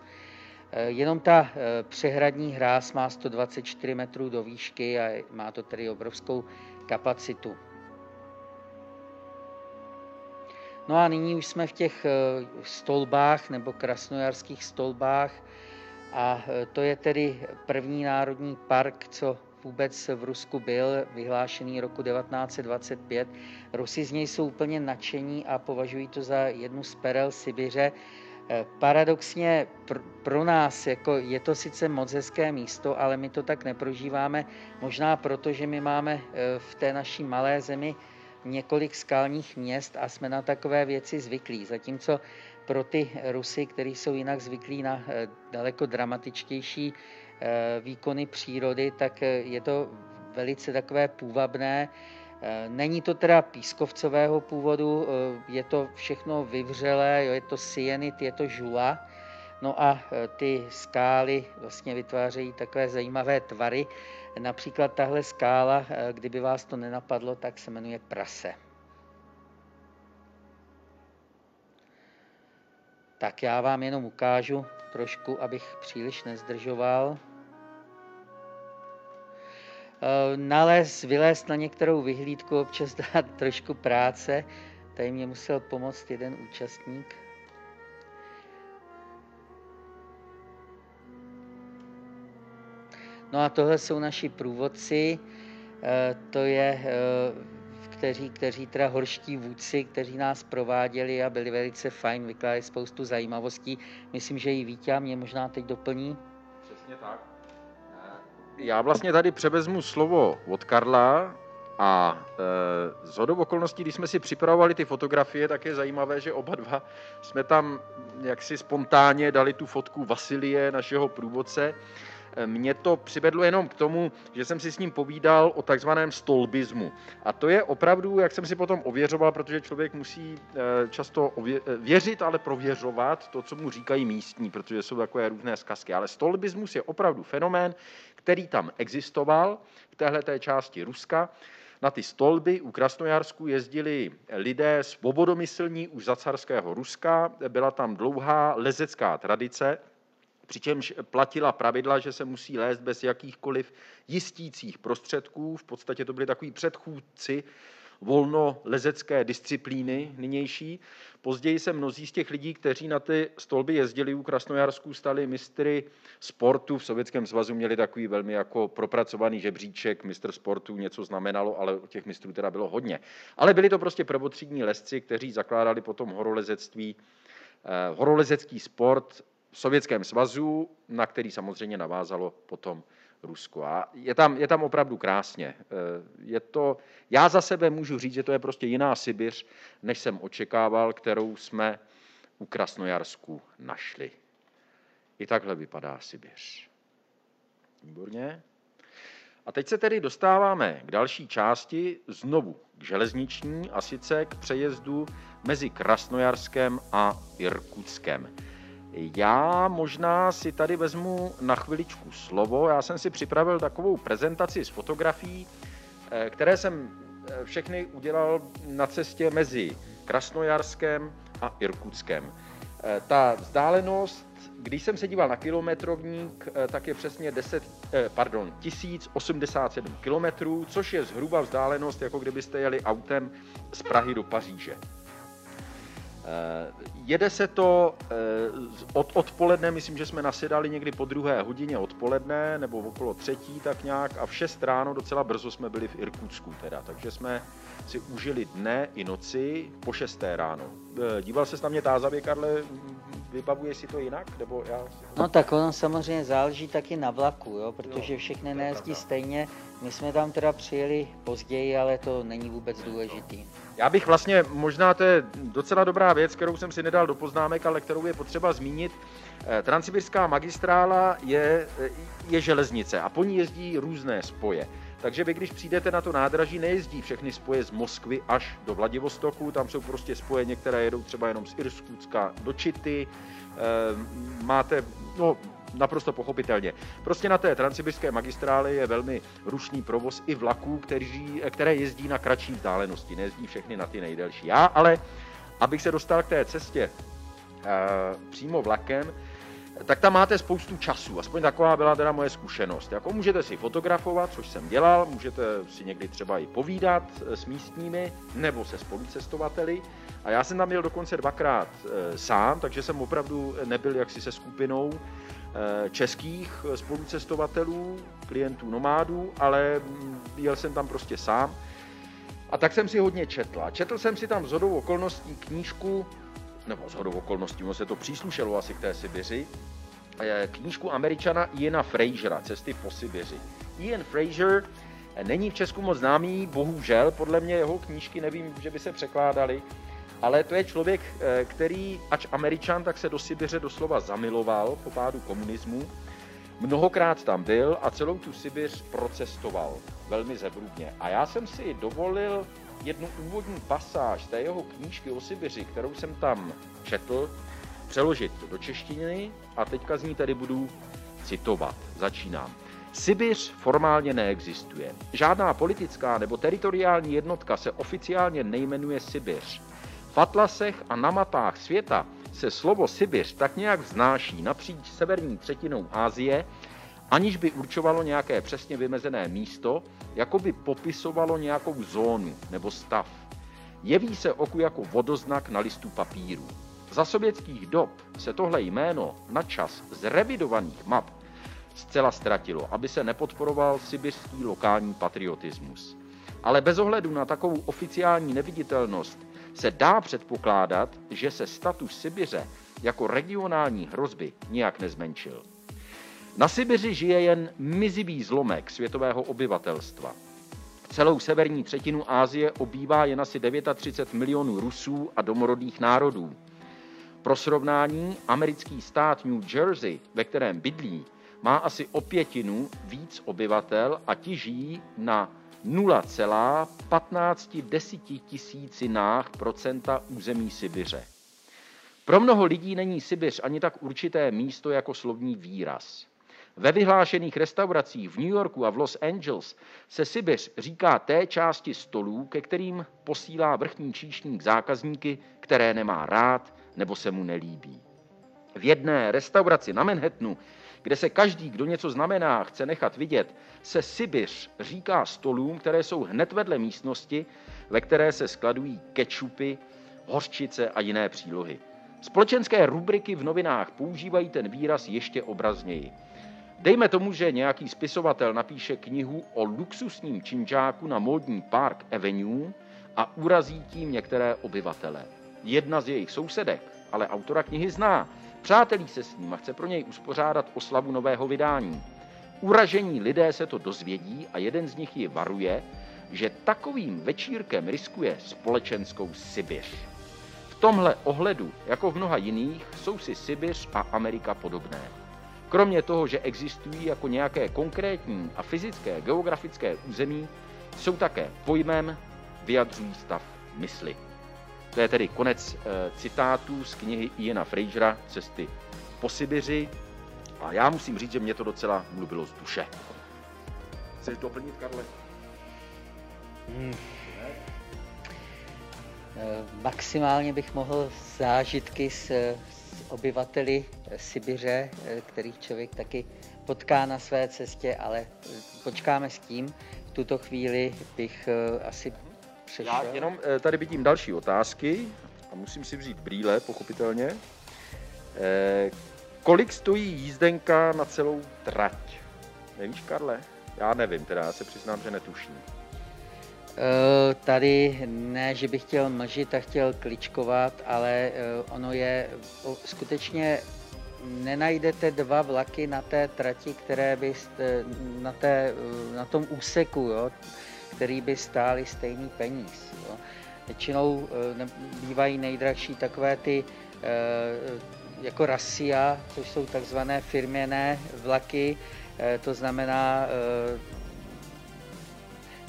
Jenom ta přehradní hráz má sto dvacet čtyři metrů do výšky a má to tedy obrovskou kapacitu. No a nyní už jsme v těch stolbách nebo krasnojarských stolbách a to je tedy první národní park, co vůbec v Rusku byl, vyhlášený roku devatenáct set dvacet pět. Rusy z něj jsou úplně nadšení a považují to za jednu z perel Sibiře. Paradoxně pro nás jako je to sice moc hezké místo, ale my to tak neprožíváme, možná proto, že my máme v té naší malé zemi několik skalních měst a jsme na takové věci zvyklí, zatímco pro ty Rusy, kteří jsou jinak zvyklí na daleko dramatičtější výkony přírody, tak je to velice takové půvabné. Není to teda pískovcového původu, je to všechno vyvřelé, jo, je to syenit, je to žula. No a ty skály vlastně vytvářejí takové zajímavé tvary. Například tahle skála, kdyby vás to nenapadlo, tak se jmenuje prase. Tak já vám jenom ukážu trošku, abych příliš nezdržoval. Nalézt, vylézt na některou vyhlídku občas dát trošku práce. Tady mě musel pomoct jeden účastník. No a tohle jsou naši průvodci, to je, kteří, kteří teda horští vůdci, kteří nás prováděli a byli velice fajn, vykládali spoustu zajímavostí. Myslím, že i Víťa mě možná teď doplní. Přesně tak. Já vlastně tady převezmu slovo od Karla a e, shodou okolností, když jsme si připravovali ty fotografie, tak je zajímavé, že oba dva jsme tam jaksi spontánně dali tu fotku Vasilie, našeho průvodce, mě to přivedlo jenom k tomu, že jsem si s ním povídal o takzvaném stolbismu. A to je opravdu, jak jsem si potom ověřoval, protože člověk musí často věřit, ale prověřovat to, co mu říkají místní, protože jsou takové různé zkazky. Ale stolbismus je opravdu fenomén, který tam existoval v téhleté části Ruska. Na ty stolby u Krasnojarsku jezdili lidé svobodomyslní už za carského Ruska, byla tam dlouhá lezecká tradice, přičemž platila pravidla, že se musí lézt bez jakýchkoliv jistících prostředků, v podstatě to byli takový předchůdci volnolezecké disciplíny nynější. Později se mnozí z těch lidí, kteří na ty stolby jezdili u Krasnojarsků, stali mistry sportu. V Sovětském svazu měli takový velmi jako propracovaný žebříček, mistr sportu něco znamenalo, ale těch mistrů teda bylo hodně. Ale byli to prostě prvotřídní lezci, kteří zakládali potom horolezectví, eh, horolezecký sport v Sovětském svazu, na který samozřejmě navázalo potom Rusko. A je tam, je tam opravdu krásně. Je to, já za sebe můžu říct, že to je prostě jiná Sibiř, než jsem očekával, kterou jsme u Krasnojarsku našli. I takhle vypadá Sibiř. Výborně. A teď se tedy dostáváme k další části, znovu k železniční, a sice k přejezdu mezi Krasnojarskem a Irkutskem. Já možná si tady vezmu na chviličku slovo. Já jsem si připravil takovou prezentaci z fotografií, které jsem všechny udělal na cestě mezi Krasnojarskem a Irkutskem. Ta vzdálenost, když jsem se díval na kilometrovník, tak je přesně deset, pardon, tisíc osmdesát sedm kilometrů, což je zhruba vzdálenost, jako kdybyste jeli autem z Prahy do Paříže. Jede se to od odpoledne, myslím, že jsme nasedali někdy po druhé hodině odpoledne nebo okolo třetí tak nějak, a v šest ráno docela brzo jsme byli v Irkutsku teda, takže jsme si užili dne i noci po šesté ráno. Díval ses na mě tázavě, Karle, vybavuješ si to jinak? Nebo já... No tak ono samozřejmě záleží taky na vlaku, jo, protože všechny nejezdí stejně. My jsme tam teda přijeli později, ale to není vůbec důležitý. Já bych vlastně, možná to je docela dobrá věc, kterou jsem si nedal do poznámek, ale kterou je potřeba zmínit. Transsibiřská magistrála je, je železnice a po ní jezdí různé spoje. Takže vy, když přijdete na to nádraží, nejezdí všechny spoje z Moskvy až do Vladivostoku, tam jsou prostě spoje, některé jedou třeba jenom z Irkutska do Čity, máte, no, naprosto pochopitelně. Prostě na té Transsibiřské magistrále je velmi rušný provoz i vlaků, kteří, které jezdí na kratší vzdálenosti, nejezdí všechny na ty nejdelší. Já ale, abych se dostal k té cestě přímo vlakem, tak tam máte spoustu času, aspoň taková byla teda moje zkušenost. Jako můžete si fotografovat, což jsem dělal, můžete si někdy třeba i povídat s místními nebo se spolucestovateli. A já jsem tam byl dokonce dvakrát e, sám, takže jsem opravdu nebyl jaksi se skupinou e, českých spolucestovatelů, klientů nomádů, ale jel jsem tam prostě sám. A tak jsem si hodně četl. Četl jsem si tam shodou okolností knížku, nebo shodou okolností, ono se to příslušelo asi k té Sibiři, knížku Američana Iana Fraziera, Cesty po Sibiři. Ian Frazier není v Česku moc známý, bohužel, podle mě jeho knížky nevím, že by se překládaly, ale to je člověk, který, ač Američan, tak se do Sibiře doslova zamiloval po pádu komunismu. Mnohokrát tam byl a celou tu Sibiř procestoval velmi zevrubně. A já jsem si dovolil jednu úvodní pasáž té jeho knížky o Sibiři, kterou jsem tam četl, přeložit do češtiny a teďka z ní tady budu citovat. Začínám. Sibiř formálně neexistuje. Žádná politická nebo teritoriální jednotka se oficiálně nejmenuje Sibiř. V atlasech a na mapách světa se slovo Sibiř tak nějak vznáší napříč severní třetinou Asie, aniž by určovalo nějaké přesně vymezené místo, jako by popisovalo nějakou zónu nebo stav. Jeví se oku jako vodoznak na listu papíru. Za sovětských dob se tohle jméno na čas z revidovaných map zcela ztratilo, aby se nepodporoval sibiřský lokální patriotismus. Ale bez ohledu na takovou oficiální neviditelnost se dá předpokládat, že se status Sibiře jako regionální hrozby nijak nezmenšil. Na Sibiři žije jen mizivý zlomek světového obyvatelstva. Celou severní třetinu Asie obývá jen asi třicet devět milionů Rusů a domorodých národů. Pro srovnání, americký stát New Jersey, ve kterém bydlí, má asi o pětinu víc obyvatel a ti žijí na nula celá patnáct desetinách procenta území Sibiře. Pro mnoho lidí není Sibiř ani tak určité místo jako slovní výraz. Ve vyhlášených restauracích v New Yorku a v Los Angeles se Sibiř říká té části stolů, ke kterým posílá vrchní číšník zákazníky, které nemá rád nebo se mu nelíbí. V jedné restauraci na Manhattanu, kde se každý, kdo něco znamená, chce nechat vidět, se Sibiř říká stolům, které jsou hned vedle místnosti, ve které se skladují kečupy, hořčice a jiné přílohy. Společenské rubriky v novinách používají ten výraz ještě obrazněji. Dejme tomu, že nějaký spisovatel napíše knihu o luxusním činžáku na módní Park Avenue a urazí tím některé obyvatele. Jedna z jejich sousedek, ale autora knihy zná, přátelí se s ním a chce pro něj uspořádat oslavu nového vydání. Uražení lidé se to dozvědí a jeden z nich ji varuje, že takovým večírkem riskuje společenskou Sibiř. V tomhle ohledu, jako v mnoha jiných, jsou si Sibiř a Amerika podobné. Kromě toho, že existují jako nějaké konkrétní a fyzické geografické území, jsou také pojmem vyjadřují stav mysli. To je tedy konec e, citátů z knihy Iana Frasera Cesty po Sibiři a já musím říct, že mě to docela mluvilo z duše. Chceš doplnit, Karle? Hmm. E, maximálně bych mohl zážitky s, s obyvateli Sibiře, kterých člověk taky potká na své cestě, ale počkáme s tím. V tuto chvíli bych e, asi... Já jenom tady vidím další otázky a musím si vzít brýle, pochopitelně. Eh, kolik stojí jízdenka na celou trať? Nevíš, Karle? Já nevím, teda já se přiznám, že netuším. E, tady ne, že bych chtěl mlžit a chtěl kličkovat, ale e, ono je o, skutečně nenajdete dva vlaky na té trati, které byste na, té, na tom úseku, jo? Který by stály stejný peníz. Jo. Většinou e, bývají nejdražší takové ty e, jako rasia, což jsou takzvané firměné vlaky, e, to znamená e,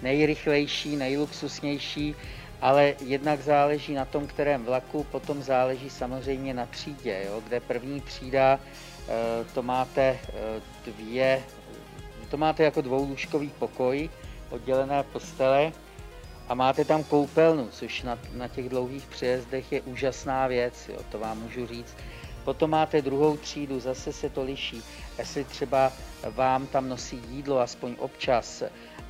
nejrychlejší, nejluxusnější, ale jednak záleží na tom, kterém vlaku, potom záleží samozřejmě na třídě, jo, kde první třída, e, to máte e, dvě, to máte jako dvoulůžkový pokoj, oddělené postele a máte tam koupelnu, což na, na těch dlouhých přejezdech je úžasná věc, jo, to vám můžu říct. Potom máte druhou třídu, zase se to liší, jestli třeba vám tam nosí jídlo, aspoň občas,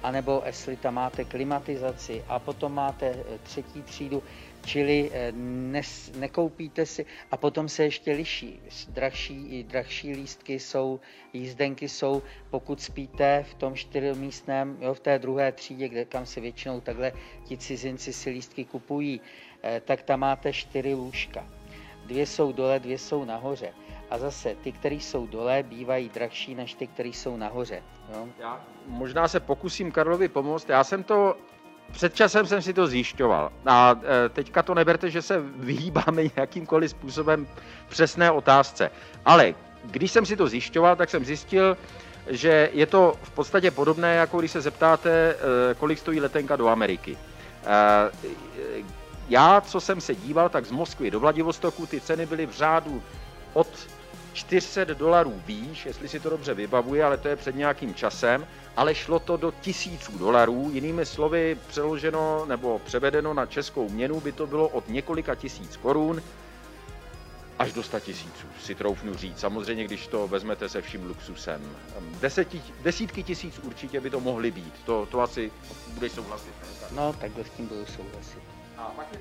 anebo jestli tam máte klimatizaci a potom máte třetí třídu, čili ne, nekoupíte si a potom se ještě liší. Drahší, drahší lístky jsou, jízdenky jsou, pokud spíte v tom čtyřmístném, jo, v té druhé třídě, kde kam se většinou takhle ti cizinci si lístky kupují, tak tam máte čtyři lůžka. Dvě jsou dole, dvě jsou nahoře. A zase ty, které jsou dole, bývají drahší než ty, které jsou nahoře. Jo? Já možná se pokusím Karlovi pomoct. Já jsem to před časem jsem si to zjišťoval. A teďka to neberte, že se vyhýbáme jakýmkoliv způsobem přesné otázce. Ale když jsem si to zjišťoval, tak jsem zjistil, že je to v podstatě podobné, jako když se zeptáte, kolik stojí letenka do Ameriky. Já, co jsem se díval, tak z Moskvy do Vladivostoku ty ceny byly v řádu od čtyři sta dolarů výš, jestli si to dobře vybavuji, ale to je před nějakým časem, ale šlo to do tisíců dolarů, jinými slovy přeloženo nebo převedeno na českou měnu by to bylo od několika tisíc korun až do sta tisíců, si troufnu říct. Samozřejmě, když to vezmete se vším luxusem. Deseti, desítky tisíc určitě by to mohly být, to, to asi budeš souhlasit. No, tak s tím budu souhlasit. A pak je...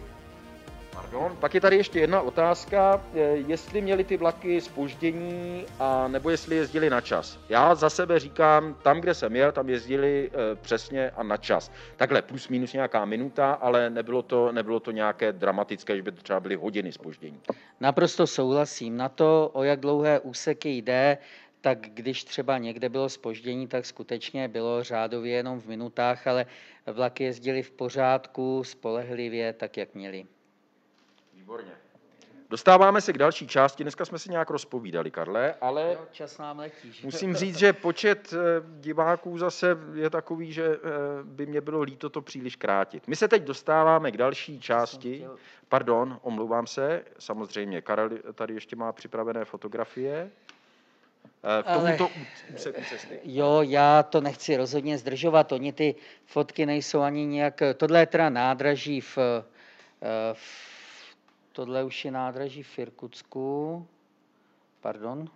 Pardon. Pak je tady ještě jedna otázka, jestli měly ty vlaky zpoždění a nebo jestli jezdili na čas. Já za sebe říkám, tam, kde jsem jel, tam jezdili přesně a na čas. Takhle plus minus nějaká minuta, ale nebylo to, nebylo to nějaké dramatické, že by to třeba byly hodiny zpoždění. Naprosto souhlasím. Na to, o jak dlouhé úseky jde, tak když třeba někde bylo zpoždění, tak skutečně bylo řádově jenom v minutách, ale vlaky jezdili v pořádku, spolehlivě, tak jak měli. Výborně. Dostáváme se k další části. Dneska jsme si nějak rozpovídali, Karle, ale no, čas nám letí. Musím říct, že počet diváků zase je takový, že by mě bylo líto to příliš krátit. My se teď dostáváme k další části. Pardon, omlouvám se. Samozřejmě, Karel tady ještě má připravené fotografie. K tomuto úseku cesty. Jo, já to nechci rozhodně zdržovat. Oni ty fotky nejsou ani nějak... Tohle je teda nádraží v... v Tohle už je nádraží v Irkutsku, pardon,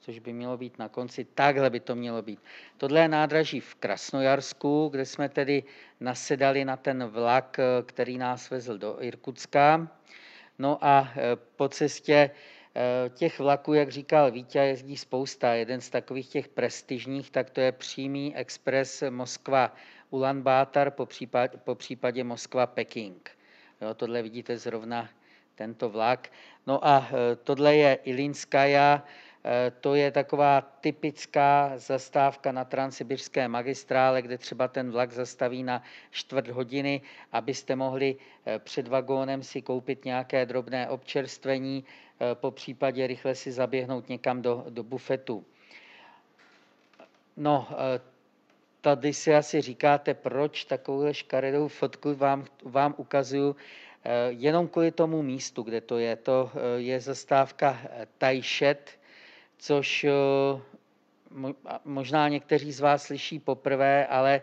což by mělo být na konci, takhle by to mělo být. Tohle je nádraží v Krasnojarsku, kde jsme tedy nasedali na ten vlak, který nás vezl do Irkutska. No a po cestě těch vlaků, jak říkal Vítě, jezdí spousta. Jeden z takových těch prestižních, tak to je přímý expres Moskva-Ulan-Bátar, po případě Moskva-Peking. Jo, tohle vidíte zrovna tento vlak. No a tohle je Ilinskaja, to je taková typická zastávka na Transsibiřské magistrále, kde třeba ten vlak zastaví na čtvrt hodiny, abyste mohli před vagónem si koupit nějaké drobné občerstvení, po případě rychle si zaběhnout někam do, do bufetu. No, tady si asi říkáte, proč takovou škaredou fotku vám, vám ukazuju, jenom kvůli tomu místu, kde to je. To je zastávka Tajšet, což možná někteří z vás slyší poprvé, ale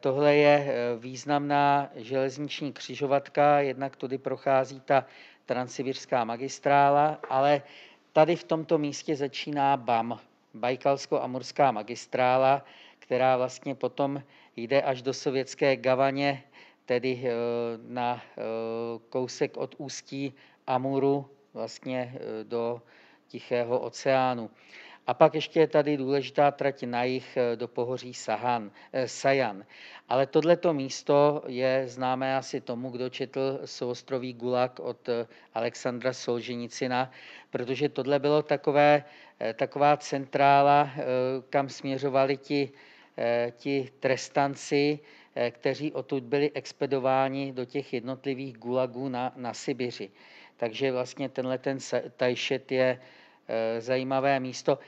tohle je významná železniční křižovatka, jednak tudy prochází ta Transsibiřská magistrála, ale tady v tomto místě začíná B A M, Bajkalsko-Amurská magistrála, která vlastně potom jde až do sovětské Gavaně, tedy na kousek od ústí Amuru vlastně do Tichého oceánu. A pak ještě je tady důležitá trať na jih do pohoří Sahan, Sajan. Ale tohleto místo je známé asi tomu, kdo četl Souostroví Gulag od Alexandra Solženicina, protože tohle bylo takové, taková centrála, kam směřovali ti ti trestanci, kteří odtud byli expedováni do těch jednotlivých gulagů na, na Sibiři. Takže vlastně tenhle ten Tajšet je zajímavé místo.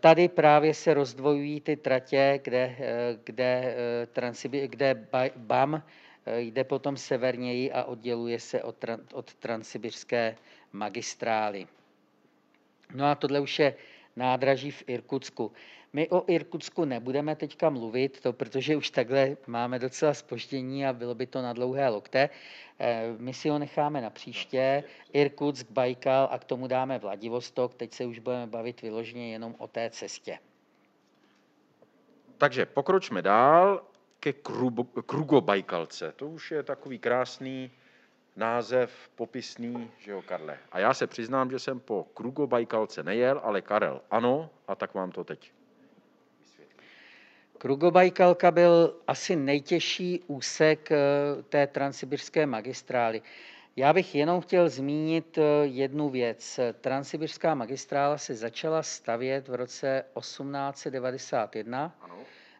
Tady právě se rozdvojují ty tratě, kde, kde, kde B A M jde potom severněji a odděluje se od, od Transsibiřské magistrály. No a tohle už je nádraží v Irkutsku. My o Irkutsku nebudeme teďka mluvit, to, protože už takhle máme docela zpoždění a bylo by to na dlouhé lokte. My si ho necháme na příště. Irkutsk, Bajkal a k tomu dáme Vladivostok. Teď se už budeme bavit vyloženě jenom o té cestě. Takže pokročme dál ke Krugobajkalce. To už je takový krásný název, popisný, že jo, Karle. A já se přiznám, že jsem po Krugobajkalce nejel, ale Karel ano, a tak vám to teď. Krugobajkalka byl asi nejtěžší úsek té Transsibiřské magistrály. Já bych jenom chtěl zmínit jednu věc. Transsibiřská magistrála se začala stavět v roce osmnáct set devadesát jedna, ano.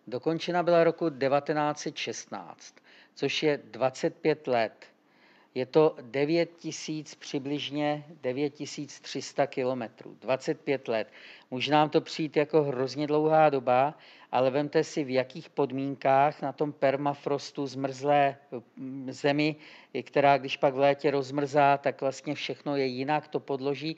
Dokončena byla roku devatenáct set šestnáct, což je dvacet pět let. Je to devět tisíc, přibližně devět tisíc tři sta kilometrů, dvacet pět let. Může nám to přijít jako hrozně dlouhá doba, ale vemte si, v jakých podmínkách na tom permafrostu zmrzlé zemi, která když pak v létě rozmrzá, tak vlastně všechno je jinak, to podloží.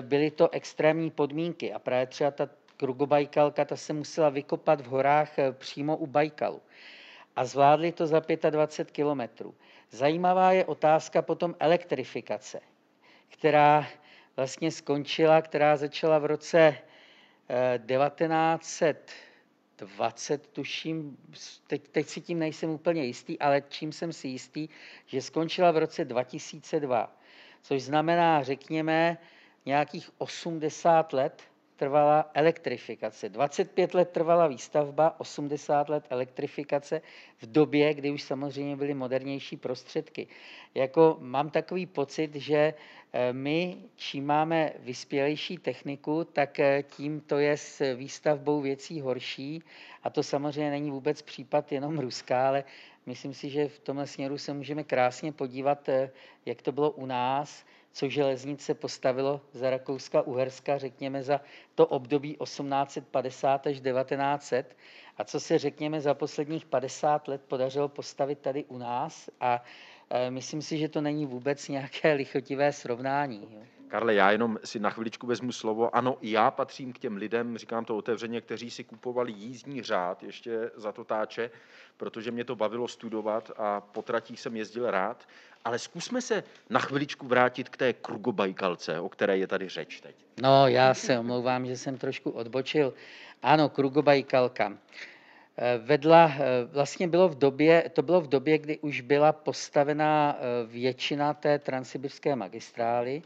Byly to extrémní podmínky a právě třeba ta Krugobajkalka, ta se musela vykopat v horách přímo u Bajkalu. A zvládli to za dvacet pět kilometrů. Zajímavá je otázka potom elektrifikace, která vlastně skončila, která začala v roce devatenáct set dvacet, tuším, teď, teď si tím nejsem úplně jistý, ale čím jsem si jistý, že skončila v roce dva tisíce dva, což znamená, řekněme, nějakých osmdesát let trvala elektrifikace. dvacet pět let trvala výstavba, osmdesát let elektrifikace v době, kdy už samozřejmě byly modernější prostředky. Jako mám takový pocit, že my, čím máme vyspělejší techniku, tak tím to je s výstavbou věcí horší. A to samozřejmě není vůbec případ jenom Ruska, ale myslím si, že v tomhle směru se můžeme krásně podívat, jak to bylo u nás, což železnice postavilo za Rakouska-Uherska, řekněme za to období osmnáct set padesát až devatenáct set, a co se, řekněme, za posledních padesát let podařilo postavit tady u nás, a e, myslím si, že to není vůbec nějaké lichotivé srovnání. Jo. Karle, já jenom si na chviličku vezmu slovo. Ano, já patřím k těm lidem, říkám to otevřeně, kteří si kupovali jízdní řád ještě za to táče, protože mě to bavilo studovat a po tratích jsem jezdil rád. Ale zkusme se na chviličku vrátit k té Krugobajkalce, o které je tady řeč teď. No, já se omlouvám, že jsem trošku odbočil. Ano, Krugobajkalka. Vedla, vlastně bylo v době, to bylo v době, kdy už byla postavena většina té Transsibiřské magistrály,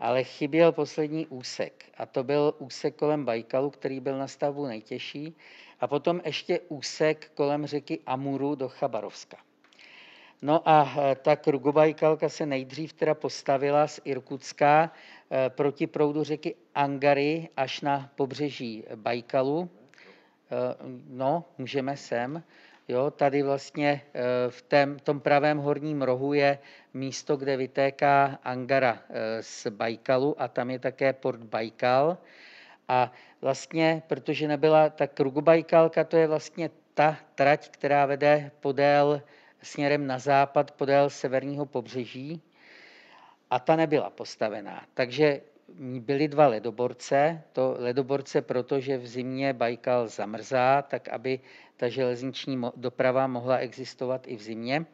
ale chyběl poslední úsek, a to byl úsek kolem Bajkalu, který byl na stavbu nejtěžší, a potom ještě úsek kolem řeky Amuru do Chabarovska. No a ta Krugobajkalka se nejdřív teda postavila z Irkutska proti proudu řeky Angary až na pobřeží Bajkalu. No, můžeme sem. Jo, tady vlastně v tém, tom pravém horním rohu je místo, kde vytéká Angara z Bajkalu, a tam je také port Bajkal. A vlastně, protože nebyla ta Krugobajkalka, to je vlastně ta trať, která vede podél směrem na západ, podél severního pobřeží, a ta nebyla postavená. Takže byly dva ledoborce, to ledoborce proto, že v zimě Bajkal zamrzá, tak aby ta železniční doprava mohla existovat i v zimě.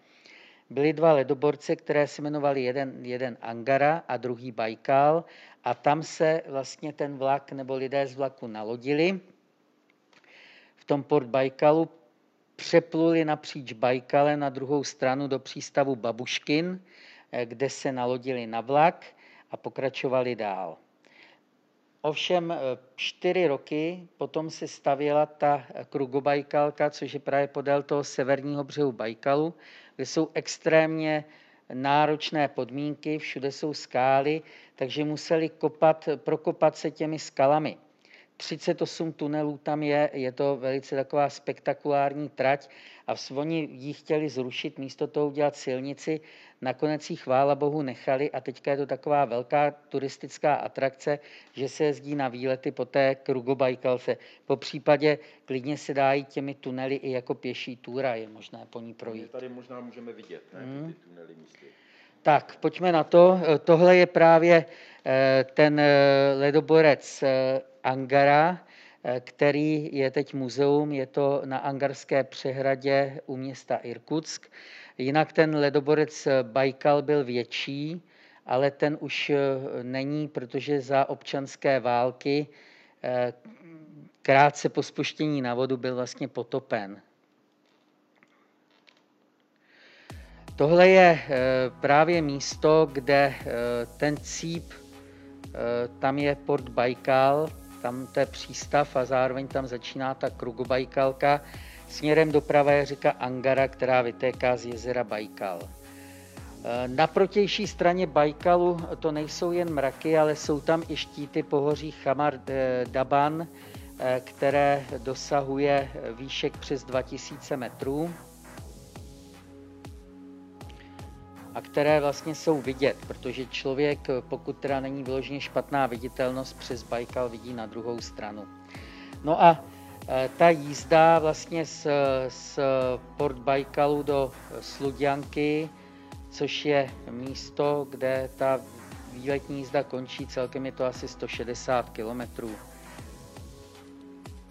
Byly dva ledoborce, které se jmenovaly jeden, jeden Angara a druhý Bajkal, a tam se vlastně ten vlak nebo lidé z vlaku nalodili v tom port Bajkalu, přepluli napříč Bajkalem na druhou stranu do přístavu Babuškin, kde se nalodili na vlak a pokračovali dál. Ovšem čtyři roky potom se stavěla ta Krugobajkalka, což je právě podél toho severního břehu Bajkalu, kde jsou extrémně náročné podmínky, všude jsou skály, takže museli kopat, prokopat se těmi skalami. třicet osm tunelů tam je, je to velice taková spektakulární trať, a oni ji chtěli zrušit, místo toho udělat silnici, nakonec ji chvála bohu nechali, a teďka je to taková velká turistická atrakce, že se jezdí na výlety po té Krugobajkalce. Po případě klidně se dá jít těmi tunely i jako pěší túra, je možné po ní projít. Tady možná můžeme vidět, ne, hmm. ty tunely místy. Tak, pojďme na to. Tohle je právě ten ledoborec Angara, který je teď muzeum, je to na Angarské přehradě u města Irkutsk. Jinak ten ledoborec Bajkal byl větší, ale ten už není, protože za občanské války krátce po spuštění na vodu byl vlastně potopen. Tohle je právě místo, kde ten cíp, tam je port Bajkal, tam to je přístav, a zároveň tam začíná ta Krugobajkalka. Směrem doprava je řeka Angara, která vytéká z jezera Bajkal. Na protější straně Bajkalu to nejsou jen mraky, ale jsou tam i štíty pohoří Chamar-Daban, které dosahuje výšek přes dva tisíce metrů. A které vlastně jsou vidět, protože člověk, pokud teda není vyloženě špatná viditelnost, přes Bajkal vidí na druhou stranu. No a ta jízda vlastně z, z port Bajkalu do Sludyanky, což je místo, kde ta výletní jízda končí, celkem je to asi sto šedesát kilometrů.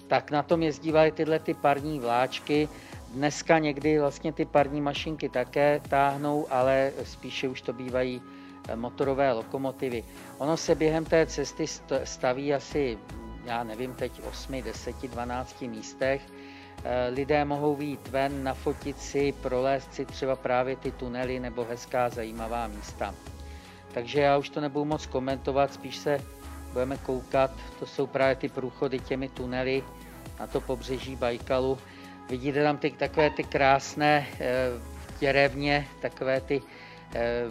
Tak na tom jezdívaly tyhle ty parní vláčky. Dneska někdy vlastně ty parní mašinky také táhnou, ale spíše už to bývají motorové lokomotivy. Ono se během té cesty staví asi, já nevím, teď osm, deset, dvanáct místech. Lidé mohou vyjít ven, nafotit si, prolézt si třeba právě ty tunely nebo hezká zajímavá místa. Takže já už to nebudu moc komentovat, spíš se budeme koukat. To jsou právě ty průchody těmi tunely na to pobřeží Bajkalu. Vidíte tam ty, takové ty krásné e, děrevně, takové ty e,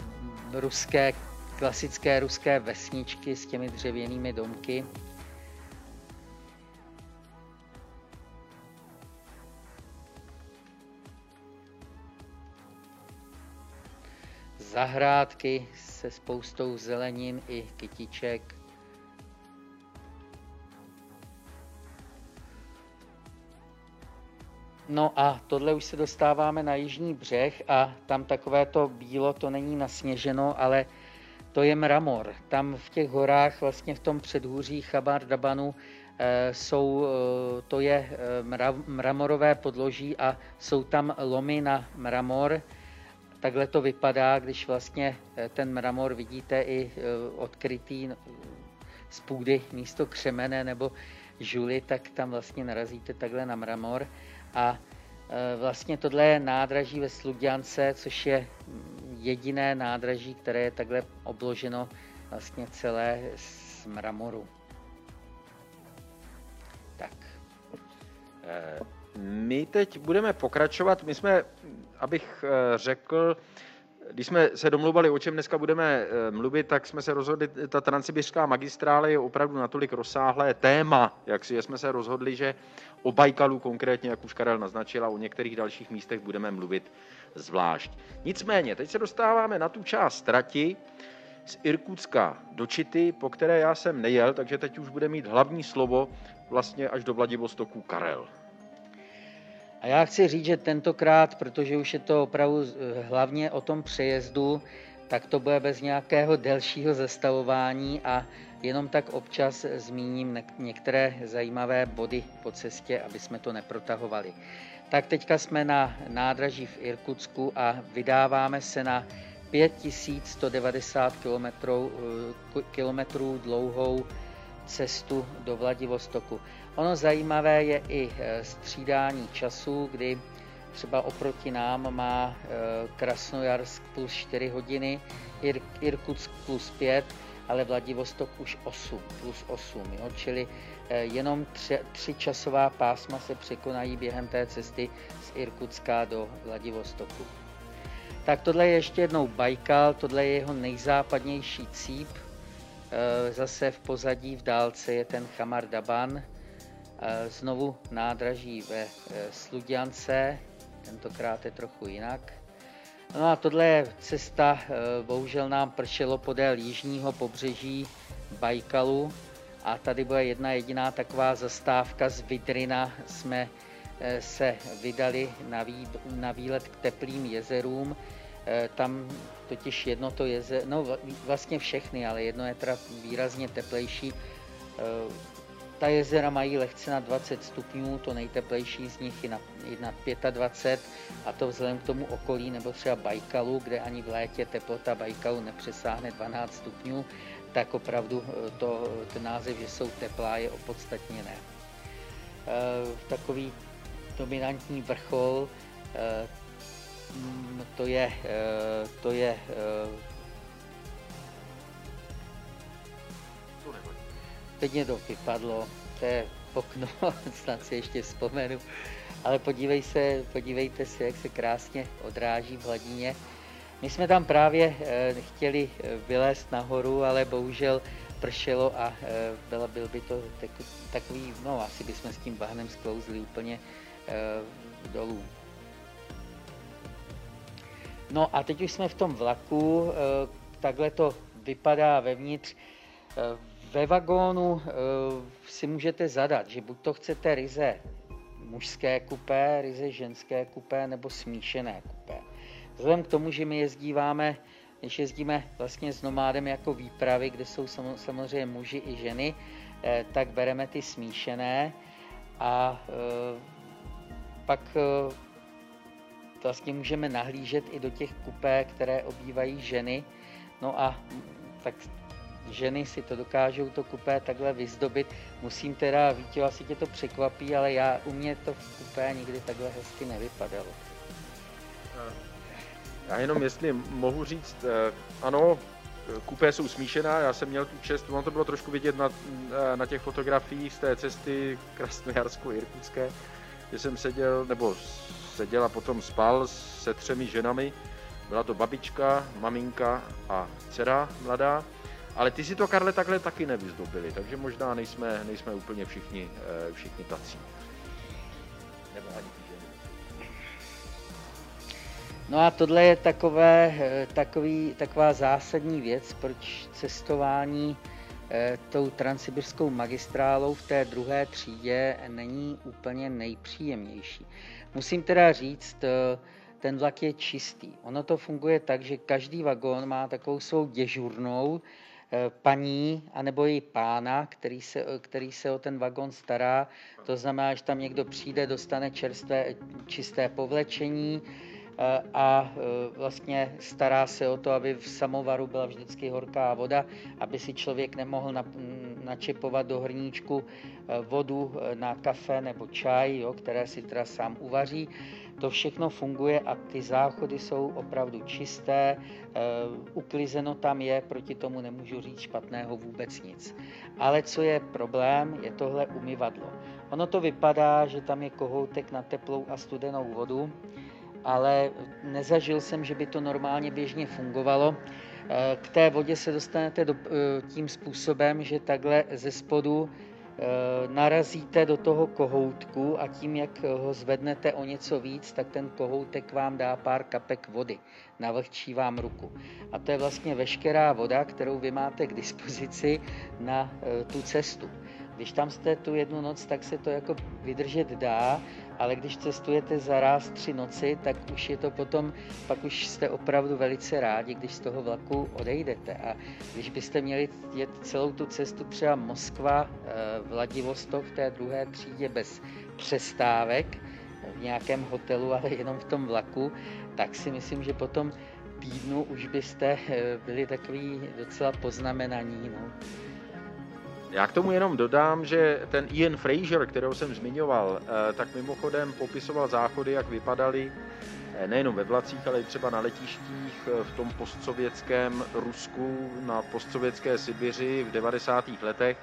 ruské, klasické ruské vesničky s těmi dřevěnými domky. zahrádky se spoustou zelenin i kytiček. No a tohle už se dostáváme na jižní břeh a tam takové to bílo, to není nasněženo, ale to je mramor. Tam v těch horách, vlastně v tom předhůří Chamar-Dabanu, jsou, to je mramorové podloží a jsou tam lomy na mramor. Takhle to vypadá, když vlastně ten mramor vidíte i odkrytý z půdy místo křemene nebo žuly, tak tam vlastně narazíte takhle na mramor. A vlastně tohle je nádraží ve Sludjance, což je jediné nádraží, které je takhle obloženo vlastně celé z mramoru. Tak. My teď budeme pokračovat. My jsme, abych řekl, když jsme se domluvali, o čem dneska budeme mluvit, tak jsme se rozhodli, ta Transsibiřská magistrála je opravdu natolik rozsáhlé téma, jak si jsme se rozhodli, že o Bajkalu konkrétně, jak už Karel naznačila, o některých dalších místech budeme mluvit zvlášť. Nicméně, teď se dostáváme na tu část trati z Irkutska do Čity, po které já jsem nejel, takže teď už bude mít hlavní slovo vlastně až do Vladivostoku Karel. A já chci říct, že tentokrát, protože už je to opravdu hlavně o tom přejezdu, tak to bude bez nějakého delšího zastavování a jenom tak občas zmíním některé zajímavé body po cestě, aby jsme to neprotahovali. Tak teďka jsme na nádraží v Irkutsku a vydáváme se na pět tisíc sto devadesát kilometrů dlouhou cestu do Vladivostoku. Ono zajímavé je i střídání času, kdy třeba oproti nám má Krasnojarsk plus čtyři hodiny, Irkutsk plus pět, ale Vladivostok už osm, plus osm. Jo? Čili jenom tři, tři časová pásma se překonají během té cesty z Irkutska do Vladivostoku. Tak tohle je ještě jednou Bajkal, tohle je jeho nejzápadnější cíp. Zase v pozadí v dálce je ten Chamar-Daban, znovu nádraží ve Sludjance, tentokrát je trochu jinak. No a tohle je cesta, bohužel nám pršelo podél jižního pobřeží Bajkalu a tady byla jedna jediná taková zastávka z Vidrina, jsme se vydali na, vý, na výlet k teplým jezerům. Tam totiž jedno to jezero, no vlastně všechny, ale jedno je teda výrazně teplejší. Ta jezera mají lehce na dvacet stupňů, to nejteplejší z nich je na, je na dvacet pět, a to vzhledem k tomu okolí, nebo třeba Bajkalu, kde ani v létě teplota Bajkalu nepřesáhne dvanáct stupňů, tak opravdu to, ten název, že jsou teplá, je opodstatněné. Takový dominantní vrchol, To je, to je, teď mě to vypadlo, to je okno, snad si ještě vzpomenu, ale podívej se, podívejte se, jak se krásně odráží v hladině. My jsme tam právě chtěli vylézt nahoru, ale bohužel pršelo a byl, byl by to takový, no asi bychom s tím bahnem sklouzli úplně dolů. No a teď už jsme v tom vlaku, takhle to vypadá vevnitř. Ve vagónu si můžete zadat, že buď to chcete ryze mužské kupé, ryze ženské kupé nebo smíšené kupé. Vzhledem k tomu, že my jezdíváme, když jezdíme vlastně s nomádem jako výpravy, kde jsou samozřejmě muži i ženy, tak bereme ty smíšené a pak vlastně můžeme nahlížet i do těch kupé, které obývají ženy. No a tak ženy si to dokážou to kupé takhle vyzdobit. Musím teda, víte, asi tě to překvapí, ale já, u mě to v kupé nikdy takhle hezky nevypadalo. Já jenom jestli mohu říct, ano, kupé jsou smíšená, já jsem měl tu čest, ono to bylo trošku vidět na, na těch fotografiích z té cesty Krasnojarsko-Irkutské, kde jsem seděl, nebo seděl a potom spal se třemi ženami. Byla to babička, maminka a dcera mladá. Ale ty si to, Karle, takhle taky nevyzdobili, takže možná nejsme, nejsme úplně všichni, všichni tací. Nebo ani ženy. No a tohle je takové, takový, taková zásadní věc, proč cestování tou transsibiřskou magistrálou v té druhé třídě není úplně nejpříjemnější. Musím teda říct, ten vlak je čistý. Ono to funguje tak, že každý vagón má takovou svou děžurnou paní anebo její pána, který se, který se o ten vagón stará. To znamená, že tam někdo přijde, dostane čerstvé, čisté povlečení a vlastně stará se o to, aby v samovaru byla vždycky horká voda, aby si člověk nemohl načepovat do hrníčku vodu na kafe nebo čaj, jo, které si teda sám uvaří. To všechno funguje a ty záchody jsou opravdu čisté, uklizeno tam je, proti tomu nemůžu říct špatného vůbec nic. Ale co je problém, je tohle umyvadlo. Ono to vypadá, že tam je kohoutek na teplou a studenou vodu, ale nezažil jsem, že by to normálně běžně fungovalo. K té vodě se dostanete do, tím způsobem, že takhle ze spodu narazíte do toho kohoutku a tím, jak ho zvednete o něco víc, tak ten kohoutek vám dá pár kapek vody, navlhčí vám ruku. A to je vlastně veškerá voda, kterou vy máte k dispozici na tu cestu. Když tam jste tu jednu noc, tak se to jako vydržet dá, ale když cestujete za ráz tři noci, tak už je to potom, pak už jste opravdu velice rádi, když z toho vlaku odejdete. A když byste měli jet celou tu cestu třeba Moskva, Vladivostok v té druhé třídě bez přestávek v nějakém hotelu, ale jenom v tom vlaku, tak si myslím, že potom týdnu už byste byli takový docela poznamenaní. No. Já k tomu jenom dodám, že ten Ian Frazier, kterého jsem zmiňoval, tak mimochodem popisoval záchody, jak vypadaly nejenom ve vlacích, ale i třeba na letištích v tom postsovětském Rusku, na postsovětské Sibiři v devadesátých letech.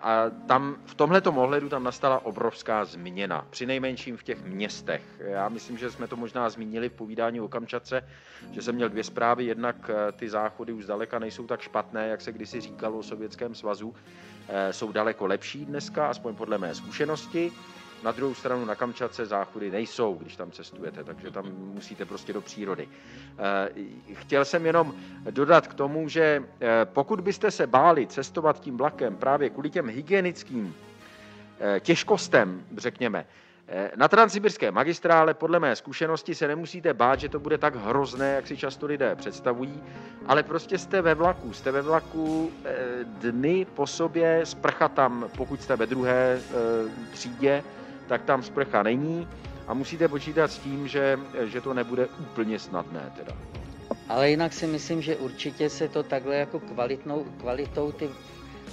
A tam v tomhletom ohledu tam nastala obrovská změna, přinejmenším v těch městech. Já myslím, že jsme to možná zmínili v povídání o Kamčatce, že jsem měl dvě zprávy, jednak ty záchody už zdaleka nejsou tak špatné, jak se kdysi říkalo o Sovětském svazu, jsou daleko lepší dneska, aspoň podle mé zkušenosti. Na druhou stranu na Kamčatce záchody nejsou, když tam cestujete, takže tam musíte prostě do přírody. Chtěl jsem jenom dodat k tomu, že pokud byste se báli cestovat tím vlakem právě kvůli těm hygienickým těžkostem, řekněme, na Transsibiřské magistrále podle mé zkušenosti se nemusíte bát, že to bude tak hrozné, jak si často lidé představují, ale prostě jste ve vlaku, jste ve vlaku dny po sobě, sprcha tam, pokud jste ve druhé třídě, tak tam sprcha není a musíte počítat s tím, že, že to nebude úplně snadné teda. Ale jinak si myslím, že určitě se to takhle jako kvalitnou, kvalitou ty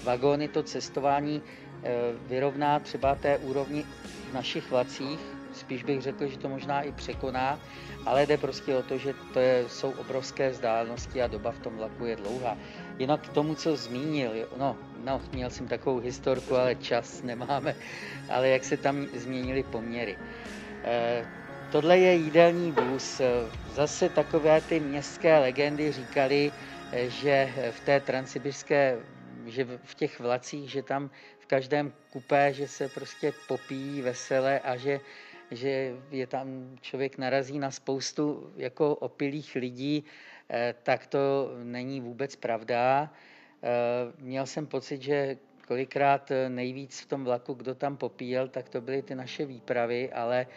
vagóny, to cestování vyrovná třeba té úrovni v našich vlacích, spíš bych řekl, že to možná i překoná, ale jde prostě o to, že to je, jsou obrovské vzdálenosti a doba v tom vlaku je dlouhá. Jinak k tomu, co zmínil, no, no, měl jsem takovou historku, ale čas nemáme, ale jak se tam změnily poměry. E, tohle je jídelní vůz. Zase takové ty městské legendy říkaly, že v té transsibiřské, že v těch vlacích, že tam v každém kupé, že se prostě popíjí vesele a že, že je tam člověk narazí na spoustu jako opilých lidí, tak to není vůbec pravda. Měl jsem pocit, že kolikrát nejvíc v tom vlaku, kdo tam popíjel, tak to byly ty naše výpravy, ale,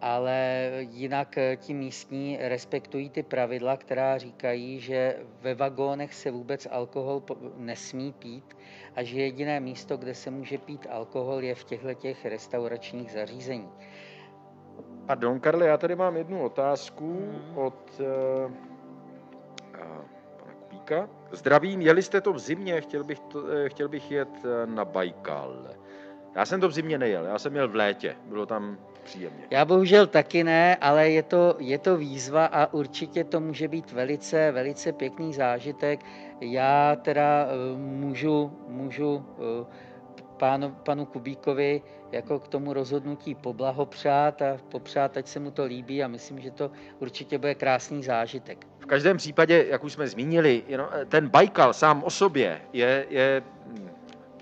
ale jinak ti místní respektují ty pravidla, která říkají, že ve vagónech se vůbec alkohol nesmí pít a že jediné místo, kde se může pít alkohol, je v těchto restauračních zařízeních. Pardon, Karle, já tady mám jednu otázku hmm. od... Uh, Zdravím, jeli jste to v zimě, chtěl bych, to, chtěl bych jet na Bajkal. Já jsem to v zimě nejel, já jsem jel v létě, bylo tam příjemně. Já bohužel taky ne, ale je to, je to výzva a určitě to může být velice, velice pěkný zážitek. Já teda můžu, můžu pánu, panu Kubíkovi jako k tomu rozhodnutí poblahopřát a popřát, ať se mu to líbí a myslím, že to určitě bude krásný zážitek. V každém případě, jak už jsme zmínili, ten Bajkal sám o sobě je, je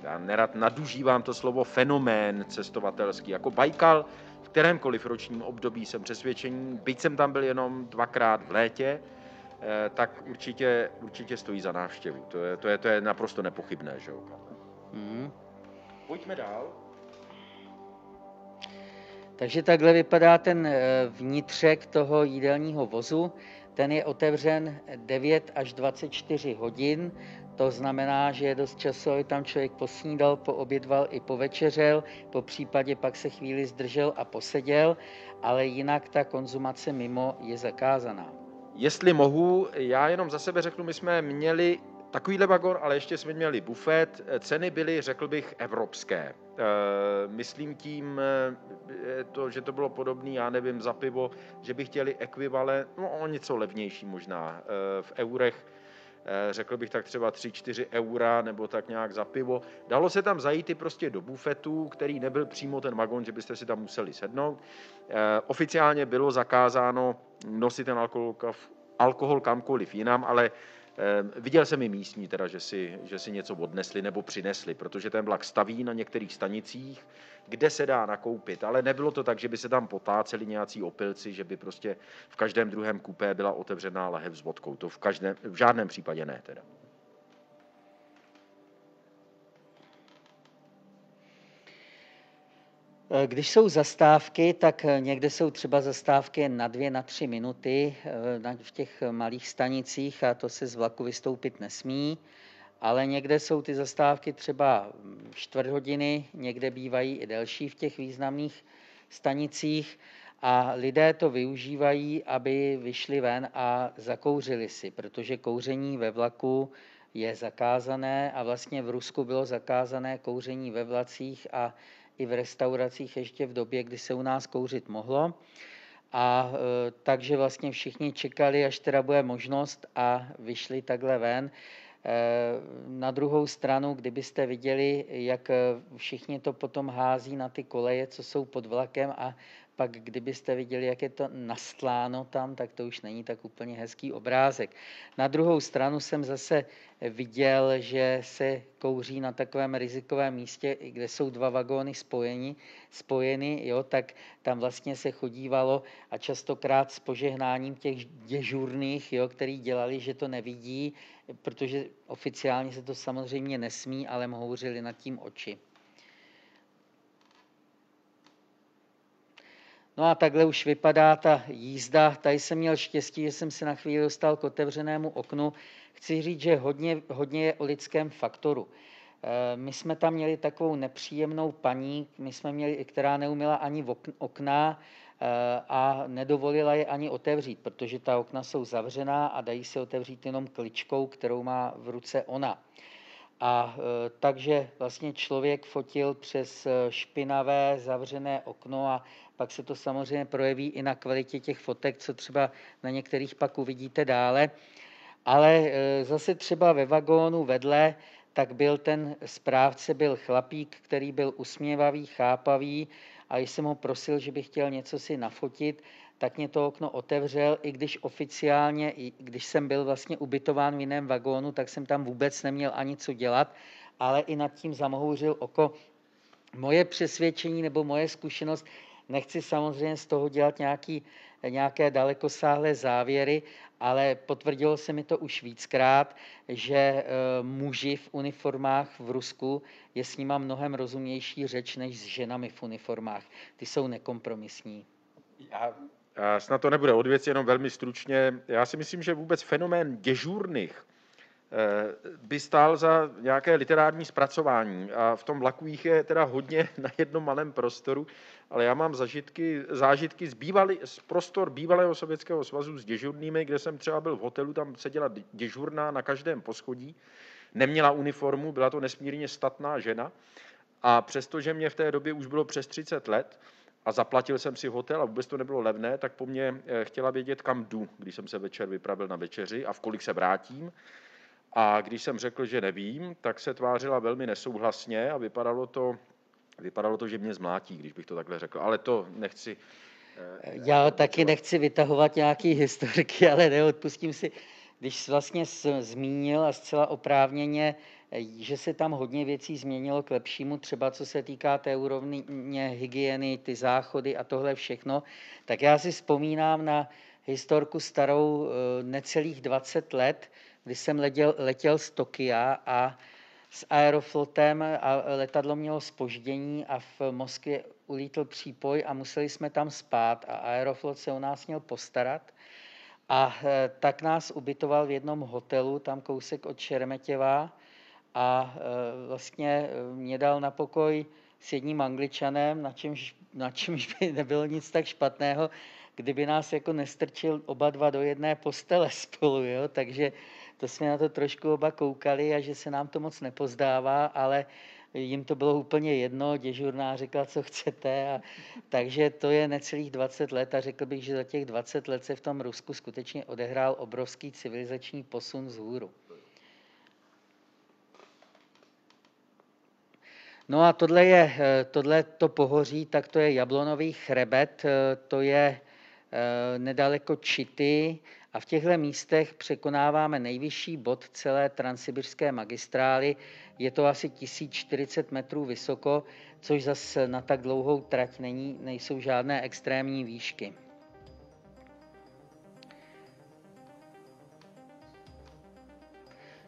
já nerad nadužívám to slovo fenomén cestovatelský, jako Bajkal v kterémkoliv ročním období jsem přesvědčený, byť jsem tam byl jenom dvakrát v létě, tak určitě, určitě stojí za návštěvu. To je, to je, to je naprosto nepochybné, že jo? Hmm. Pojďme dál. Takže takhle vypadá ten vnitřek toho jídelního vozu. Ten je otevřen devět až dvacet čtyři hodin, to znamená, že je dost času, aby tam člověk posnídal, poobědval i povečeřel, po případě pak se chvíli zdržel a poseděl, ale jinak ta konzumace mimo je zakázaná. Jestli mohu, já jenom za sebe řeknu, my jsme měli takovýhle vagon, ale ještě jsme měli bufet. Ceny byly, řekl bych, evropské. Myslím tím, to, že to bylo podobné, já nevím, za pivo, že by chtěli ekvivalent, no o něco levnější možná, v eurech, řekl bych tak třeba tři čtyři eura nebo tak nějak za pivo. Dalo se tam zajít i prostě do bufetu, který nebyl přímo ten vagon, že byste si tam museli sednout. Oficiálně bylo zakázáno nosit ten alkohol, alkohol kamkoliv jinam, ale viděl jsem i místní, teda, že, si, že si něco odnesli nebo přinesli, protože ten vlak staví na některých stanicích, kde se dá nakoupit, ale nebylo to tak, že by se tam potáceli nějací opilci, že by prostě v každém druhém kupé byla otevřená lahev s vodkou. To v, každém, v žádném případě ne. Teda. Když jsou zastávky, tak někde jsou třeba zastávky na dvě, na tři minuty v těch malých stanicích a to se z vlaku vystoupit nesmí, ale někde jsou ty zastávky třeba čtvrt hodiny, někde bývají i delší v těch významných stanicích a lidé to využívají, aby vyšli ven a zakouřili si, protože kouření ve vlaku je zakázané a vlastně v Rusku bylo zakázané kouření ve vlacích a i v restauracích ještě v době, kdy se u nás kouřit mohlo. A e, takže vlastně všichni čekali, až teda bude možnost a vyšli takhle ven. E, na druhou stranu, kdybyste viděli, jak všichni to potom hází na ty koleje, co jsou pod vlakem a pak kdybyste viděli, jak je to nastláno tam, tak to už není tak úplně hezký obrázek. Na druhou stranu jsem zase viděl, že se kouří na takovém rizikovém místě, kde jsou dva vagóny spojeni, spojeny, jo, tak tam vlastně se chodívalo a častokrát s požehnáním těch dežurných, jo, který dělali, že to nevidí, protože oficiálně se to samozřejmě nesmí, ale houřili nad tím oči. No a takhle už vypadá ta jízda. Tady jsem měl štěstí, že jsem se na chvíli dostal k otevřenému oknu. Chci říct, že hodně, hodně je o lidském faktoru. My jsme tam měli takovou nepříjemnou paní, my jsme měli, která neuměla ani okna a nedovolila je ani otevřít, protože ta okna jsou zavřená a dají se otevřít jenom kličkou, kterou má v ruce ona. A takže vlastně člověk fotil přes špinavé zavřené okno a pak se to samozřejmě projeví i na kvalitě těch fotek, co třeba na některých pak uvidíte dále. Ale zase třeba ve vagónu vedle, tak byl ten správce, byl chlapík, který byl usměvavý, chápavý a když jsem ho prosil, že bych chtěl něco si nafotit, tak mě to okno otevřel, i když oficiálně, i když jsem byl vlastně ubytován v jiném vagónu, tak jsem tam vůbec neměl ani co dělat, ale i nad tím zamhouřil oko. Moje přesvědčení nebo moje zkušenost, nechci samozřejmě z toho dělat nějaký, nějaké dalekosáhlé závěry, ale potvrdilo se mi to už víckrát, že e, muži v uniformách v Rusku je s nima mnohem rozumější řeč než s ženami v uniformách. Ty jsou nekompromisní. Já... A snad to nebude od věci, jenom velmi stručně. Já si myslím, že vůbec fenomén dežurných by stál za nějaké literární zpracování a v tom vlaku jich je teda hodně na jednom malém prostoru, ale já mám zažitky, zážitky z, bývalý, z prostor bývalého Sovětského svazu s dežurnými, kde jsem třeba byl v hotelu, tam seděla dežurná na každém poschodí, neměla uniformu, byla to nesmírně statná žena a přestože mě v té době už bylo přes třicet let, a zaplatil jsem si hotel a vůbec to nebylo levné, tak po mně chtěla vědět, kam jdu, když jsem se večer vypravil na večeři a v kolik se vrátím. A když jsem řekl, že nevím, tak se tvářila velmi nesouhlasně a vypadalo to, vypadalo to, že mě zmlátí, když bych to takhle řekl. Ale to nechci... Já ne, taky nechci vytahovat nějaké historiky, ale neodpustím si, když vlastně zmínil a zcela oprávněně že se tam hodně věcí změnilo k lepšímu, třeba co se týká té úrovně hygieny, ty záchody a tohle všechno, tak já si vzpomínám na historku starou necelých dvacet let, kdy jsem letěl, letěl z Tokia a s Aeroflotem a letadlo mělo zpoždění a v Moskvě ulítl přípoj a museli jsme tam spát a Aeroflot se o nás měl postarat. A tak nás ubytoval v jednom hotelu, tam kousek od Šeremetěva, a vlastně mě dal na pokoj s jedním Angličanem, na čemž, na čemž by nebylo nic tak špatného, kdyby nás jako nestrčil oba dva do jedné postele spolu, jo? Takže to jsme na to trošku oba koukali a že se nám to moc nepozdává, ale jim to bylo úplně jedno, děžurná řekla, co chcete. A, takže to je necelých dvacet let a řekl bych, že za těch dvacet let se v tom Rusku skutečně odehrál obrovský civilizační posun vzhůru. No a tohle je, tohle to pohoří, tak to je Jablonový chrebet, to je nedaleko Čity a v těchto místech překonáváme nejvyšší bod celé Transsibiřské magistrály. Je to asi tisíc čtyřicet metrů vysoko, což zase na tak dlouhou trať není, nejsou žádné extrémní výšky.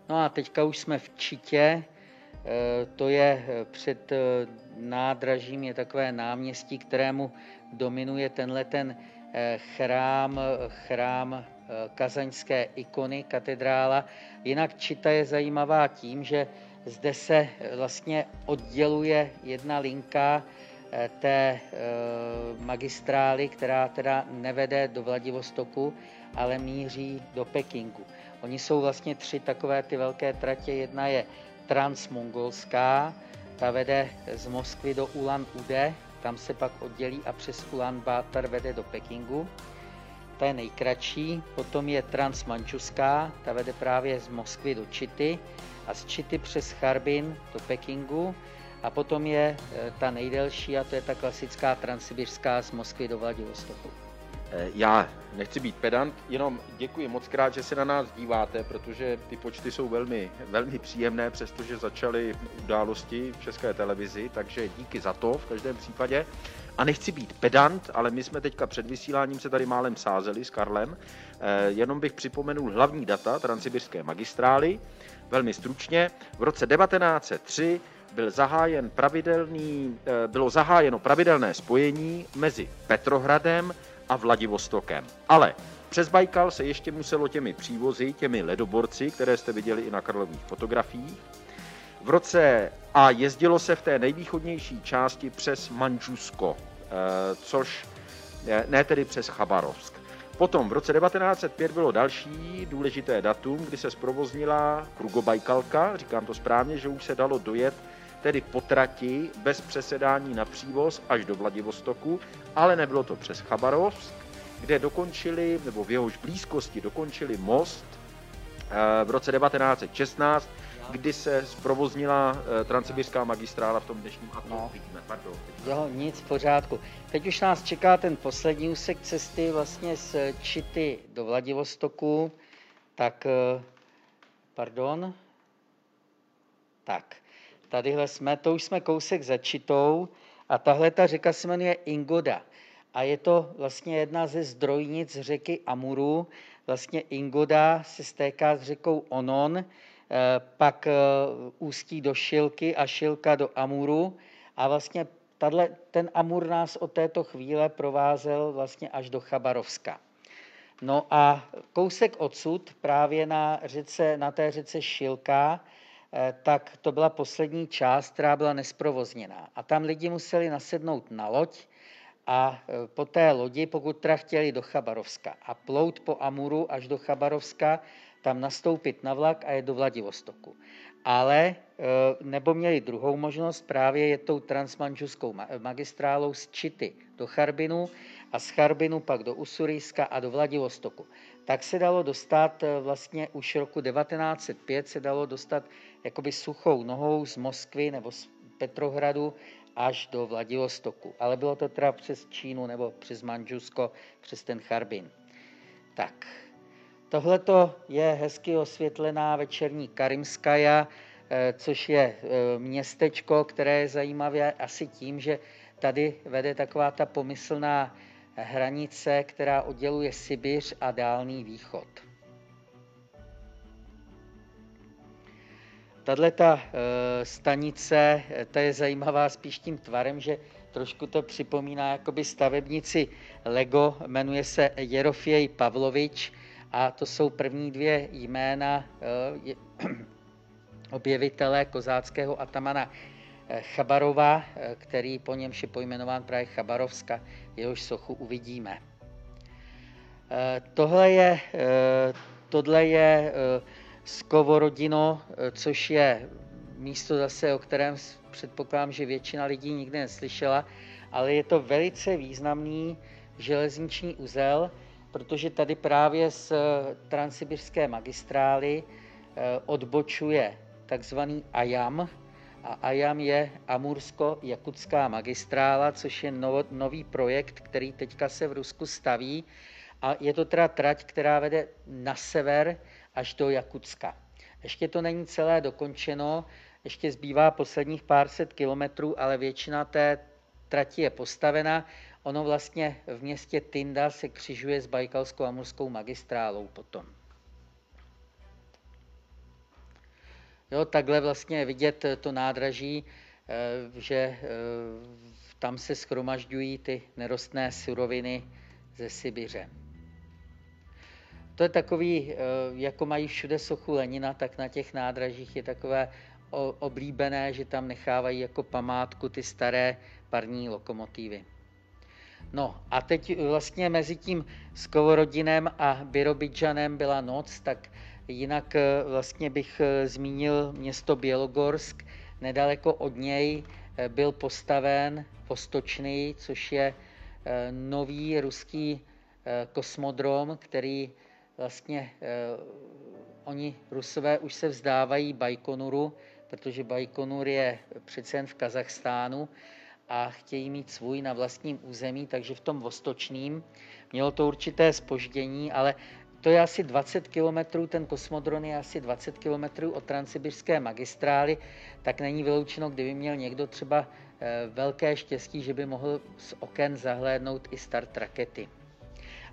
No a teďka už jsme v Čitě. To je před nádražím, je takové náměstí, kterému dominuje tenhle ten chrám, chrám kazaňské ikony, katedrála. Jinak Čita je zajímavá tím, že zde se vlastně odděluje jedna linka té magistrály, která teda nevede do Vladivostoku, ale míří do Pekingu. Oni jsou vlastně tři takové ty velké tratě. Jedna je transmongolská, ta vede z Moskvy do Ulan-Ude, tam se pak oddělí a přes Ulan-Bátar vede do Pekingu. Ta je nejkratší, potom je transmančuská, ta vede právě z Moskvy do Čity a z Čity přes Charbin do Pekingu. A potom je ta nejdelší a to je ta klasická transsibiřská z Moskvy do Vladivostoku. Já nechci být pedant, jenom děkuji moc krát, že se na nás díváte, protože ty počty jsou velmi, velmi příjemné, přestože začaly události v České televizi, takže díky za to v každém případě. A nechci být pedant, ale my jsme teďka před vysíláním se tady málem sázeli s Karlem. Jenom bych připomenul hlavní data Transsibiřské magistrály, velmi stručně. V roce devatenáct set tři byl zahájen pravidelný, bylo zahájeno pravidelné spojení mezi Petrohradem a Vladivostokem. Ale přes Bajkal se ještě muselo těmi přívozy, těmi ledoborci, které jste viděli i na Karlových fotografiích, v roce a jezdilo se v té nejvýchodnější části přes Mandžusko, což ne tedy přes Chabarovsk. Potom v roce devatenáct set pět bylo další důležité datum, kdy se zprovoznila Krugobajkalka, říkám to správně, že už se dalo dojet tedy po trati bez přesedání na přívoz až do Vladivostoku, ale nebylo to přes Chabarovsk, kde dokončili, nebo v jehož blízkosti dokončili most v roce devatenáct set šestnáct, kdy se zprovoznila Transsibiřská magistrála v tom dnešním aktu. Pardon. Jo, nic, v pořádku. Teď už nás čeká ten poslední úsek cesty vlastně z Čity do Vladivostoku. Tak, pardon. Tak. Tadyhle jsme, to už jsme kousek za Čitou a tahle ta řeka se jmenuje Ingoda a je to vlastně jedna ze zdrojnic řeky Amuru. Vlastně Ingoda se stéká s řekou Onon, pak ústí do Šilky a Šilka do Amuru a vlastně tato, ten Amur nás od této chvíle provázel vlastně až do Chabarovska. No a kousek odsud právě na, řece, na té řece Šilka, tak to byla poslední část, která byla nesprovozněná. A tam lidi museli nasednout na loď a po té lodi, pokud teda chtěli do Chabarovska a plout po Amuru až do Chabarovska, tam nastoupit na vlak a je do Vladivostoku. Ale nebo měli druhou možnost, právě je tou transmanžuskou magistrálou z Čity do Charbinu a z Charbinu pak do Usurijska a do Vladivostoku. Tak se dalo dostat vlastně už roku devatenáct set pět, se dalo dostat jakoby suchou nohou z Moskvy nebo z Petrohradu až do Vladivostoku. Ale bylo to teda přes Čínu nebo přes Mandžusko, přes ten Charbin. Tak, tohleto je hezky osvětlená večerní Karimskaja, což je městečko, které je zajímavé asi tím, že tady vede taková ta pomyslná hranice, která odděluje Sibiř a Dálný východ. Tato stanice, ta je zajímavá spíš tím tvarem, že trošku to připomíná jakoby stavebnici Lego, jmenuje se Jerofej Pavlovič a to jsou první dvě jména objevitele kozáckého atamana Chabarova, který po němž je pojmenován právě Chabarovska, jehož sochu uvidíme. Tohle je, tohle je Skovorodino, což je místo zase, o kterém předpokládám, že většina lidí nikdy neslyšela, ale je to velice významný železniční uzel, protože tady právě z Transsibiřské magistrály odbočuje takzvaný Ajam, a Ajam je Amursko-Jakutská magistrála, což je nový projekt, který teďka se v Rusku staví. A je to teda trať, která vede na sever až do Jakutska. Ještě to není celé dokončeno, ještě zbývá posledních pár set kilometrů, ale většina té trati je postavena. Ono vlastně v městě Tinda se křižuje s Bajkalsko-Amurskou magistrálou potom. Jo, takhle vlastně vidět to nádraží, že tam se shromažďují ty nerostné suroviny ze Sibiře. To je takový, jako mají všude sochu Lenina, tak na těch nádražích je takové oblíbené, že tam nechávají jako památku ty staré parní lokomotivy. No a teď vlastně mezi tím Skovorodinem a Birobidžanem byla noc, tak jinak vlastně bych zmínil město Bělogorsk. Nedaleko od něj byl postaven Vostočný, což je nový ruský kosmodrom, který vlastně oni Rusové už se vzdávají Bajkonuru, protože Bajkonur je přece jen v Kazachstánu a chtějí mít svůj na vlastním území, takže v tom Vostočným mělo to určité zpoždění, ale to je asi dvacet kilometrů, ten kosmodron je asi dvacet kilometrů od Transsibiřské magistrály, tak není vyloučeno, kdyby měl někdo třeba velké štěstí, že by mohl z oken zahlédnout i start rakety.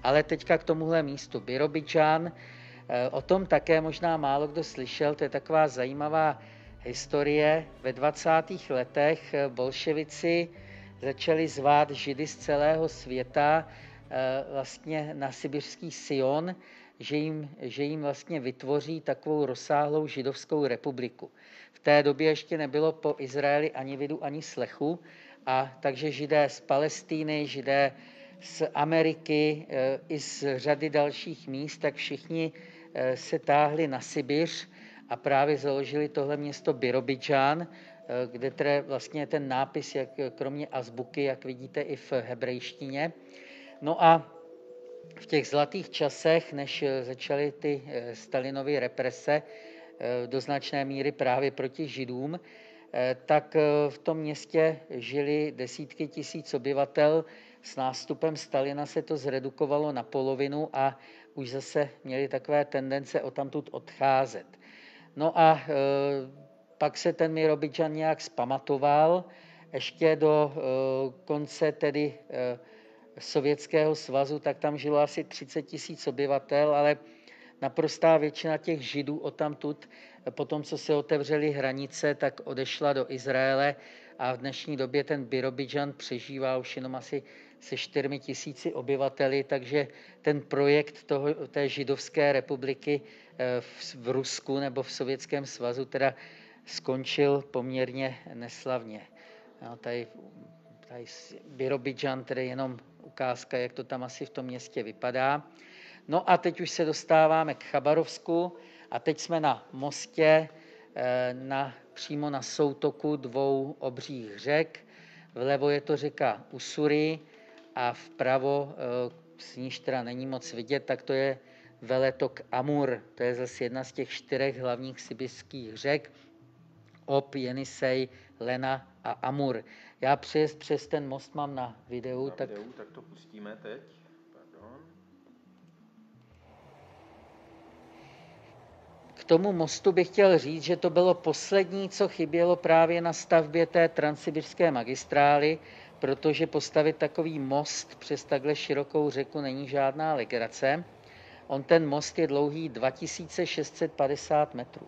Ale teďka k tomuhle místu Birobidžán, o tom také možná málo kdo slyšel, to je taková zajímavá historie. Ve dvacátých letech bolševici začali zvát Židy z celého světa vlastně na sibiřský Sion, že jim, že jim vlastně vytvoří takovou rozsáhlou židovskou republiku. V té době ještě nebylo po Izraeli ani vidu, ani slechu, a takže Židé z Palestíny, Židé z Ameriky i z řady dalších míst, tak všichni se táhli na Sibiř a právě založili tohle město Birobidžán, kde vlastně ten nápis, jak, kromě azbuky, jak vidíte i v hebrejštině. No a v těch zlatých časech, než začaly ty Stalinovy represe do značné míry právě proti Židům, tak v tom městě žili desítky tisíc obyvatel. S nástupem Stalina se to zredukovalo na polovinu a už zase měli takové tendence odtamtud odcházet. No a e, pak se ten Birobidžán nějak zpamatoval. Ještě do e, konce tedy e, Sovětského svazu, tak tam žilo asi třicet tisíc obyvatel, ale naprostá většina těch Židů odtamtud, potom co se otevřely hranice, tak odešla do Izraele a v dnešní době ten Birobidžán přežívá už jenom asi se čtyřmi tisíci obyvateli, takže ten projekt toho, té židovské republiky v, v Rusku nebo v Sovětském svazu teda skončil poměrně neslavně. No, tady, tady Birobidžán, tedy jenom ukázka, jak to tam asi v tom městě vypadá. No a teď už se dostáváme k Chabarovsku a teď jsme na mostě na, přímo na soutoku dvou obřích řek. Vlevo je to řeka Usury a vpravo, z níž teda není moc vidět, tak to je veletok Amur. To je zase jedna z těch čtyřech hlavních sibiřských řek. Ob, Jenisej, Lena a Amur. Já přes, přes ten most mám na videu. Na tak... videu, tak to pustíme teď. Pardon. K tomu mostu bych chtěl říct, že to bylo poslední, co chybělo právě na stavbě té Transsibiřské magistrály, protože postavit takový most přes takhle širokou řeku není žádná legrace. On ten most je dlouhý dva tisíce šest set padesát metrů.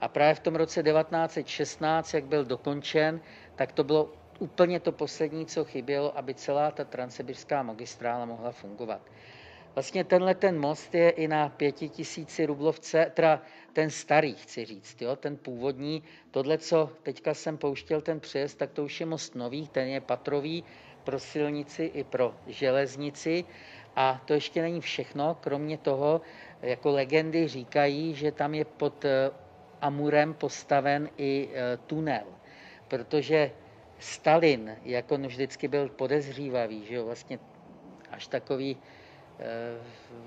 A právě v tom roce devatenáct set šestnáct, jak byl dokončen, tak to bylo úplně to poslední, co chybělo, aby celá ta Transsibiřská magistrála mohla fungovat. Vlastně tenhle ten most je i na pěti tisíci rublovce, teda ten starý, chci říct, jo, ten původní. Tohle, co teďka jsem pouštěl ten přejezd, tak to už je most nový, ten je patrový pro silnici i pro železnici. A to ještě není všechno, kromě toho, jako legendy říkají, že tam je pod Amurem postaven i tunel, protože Stalin, jak on vždycky byl podezřívavý, že jo, vlastně až takový,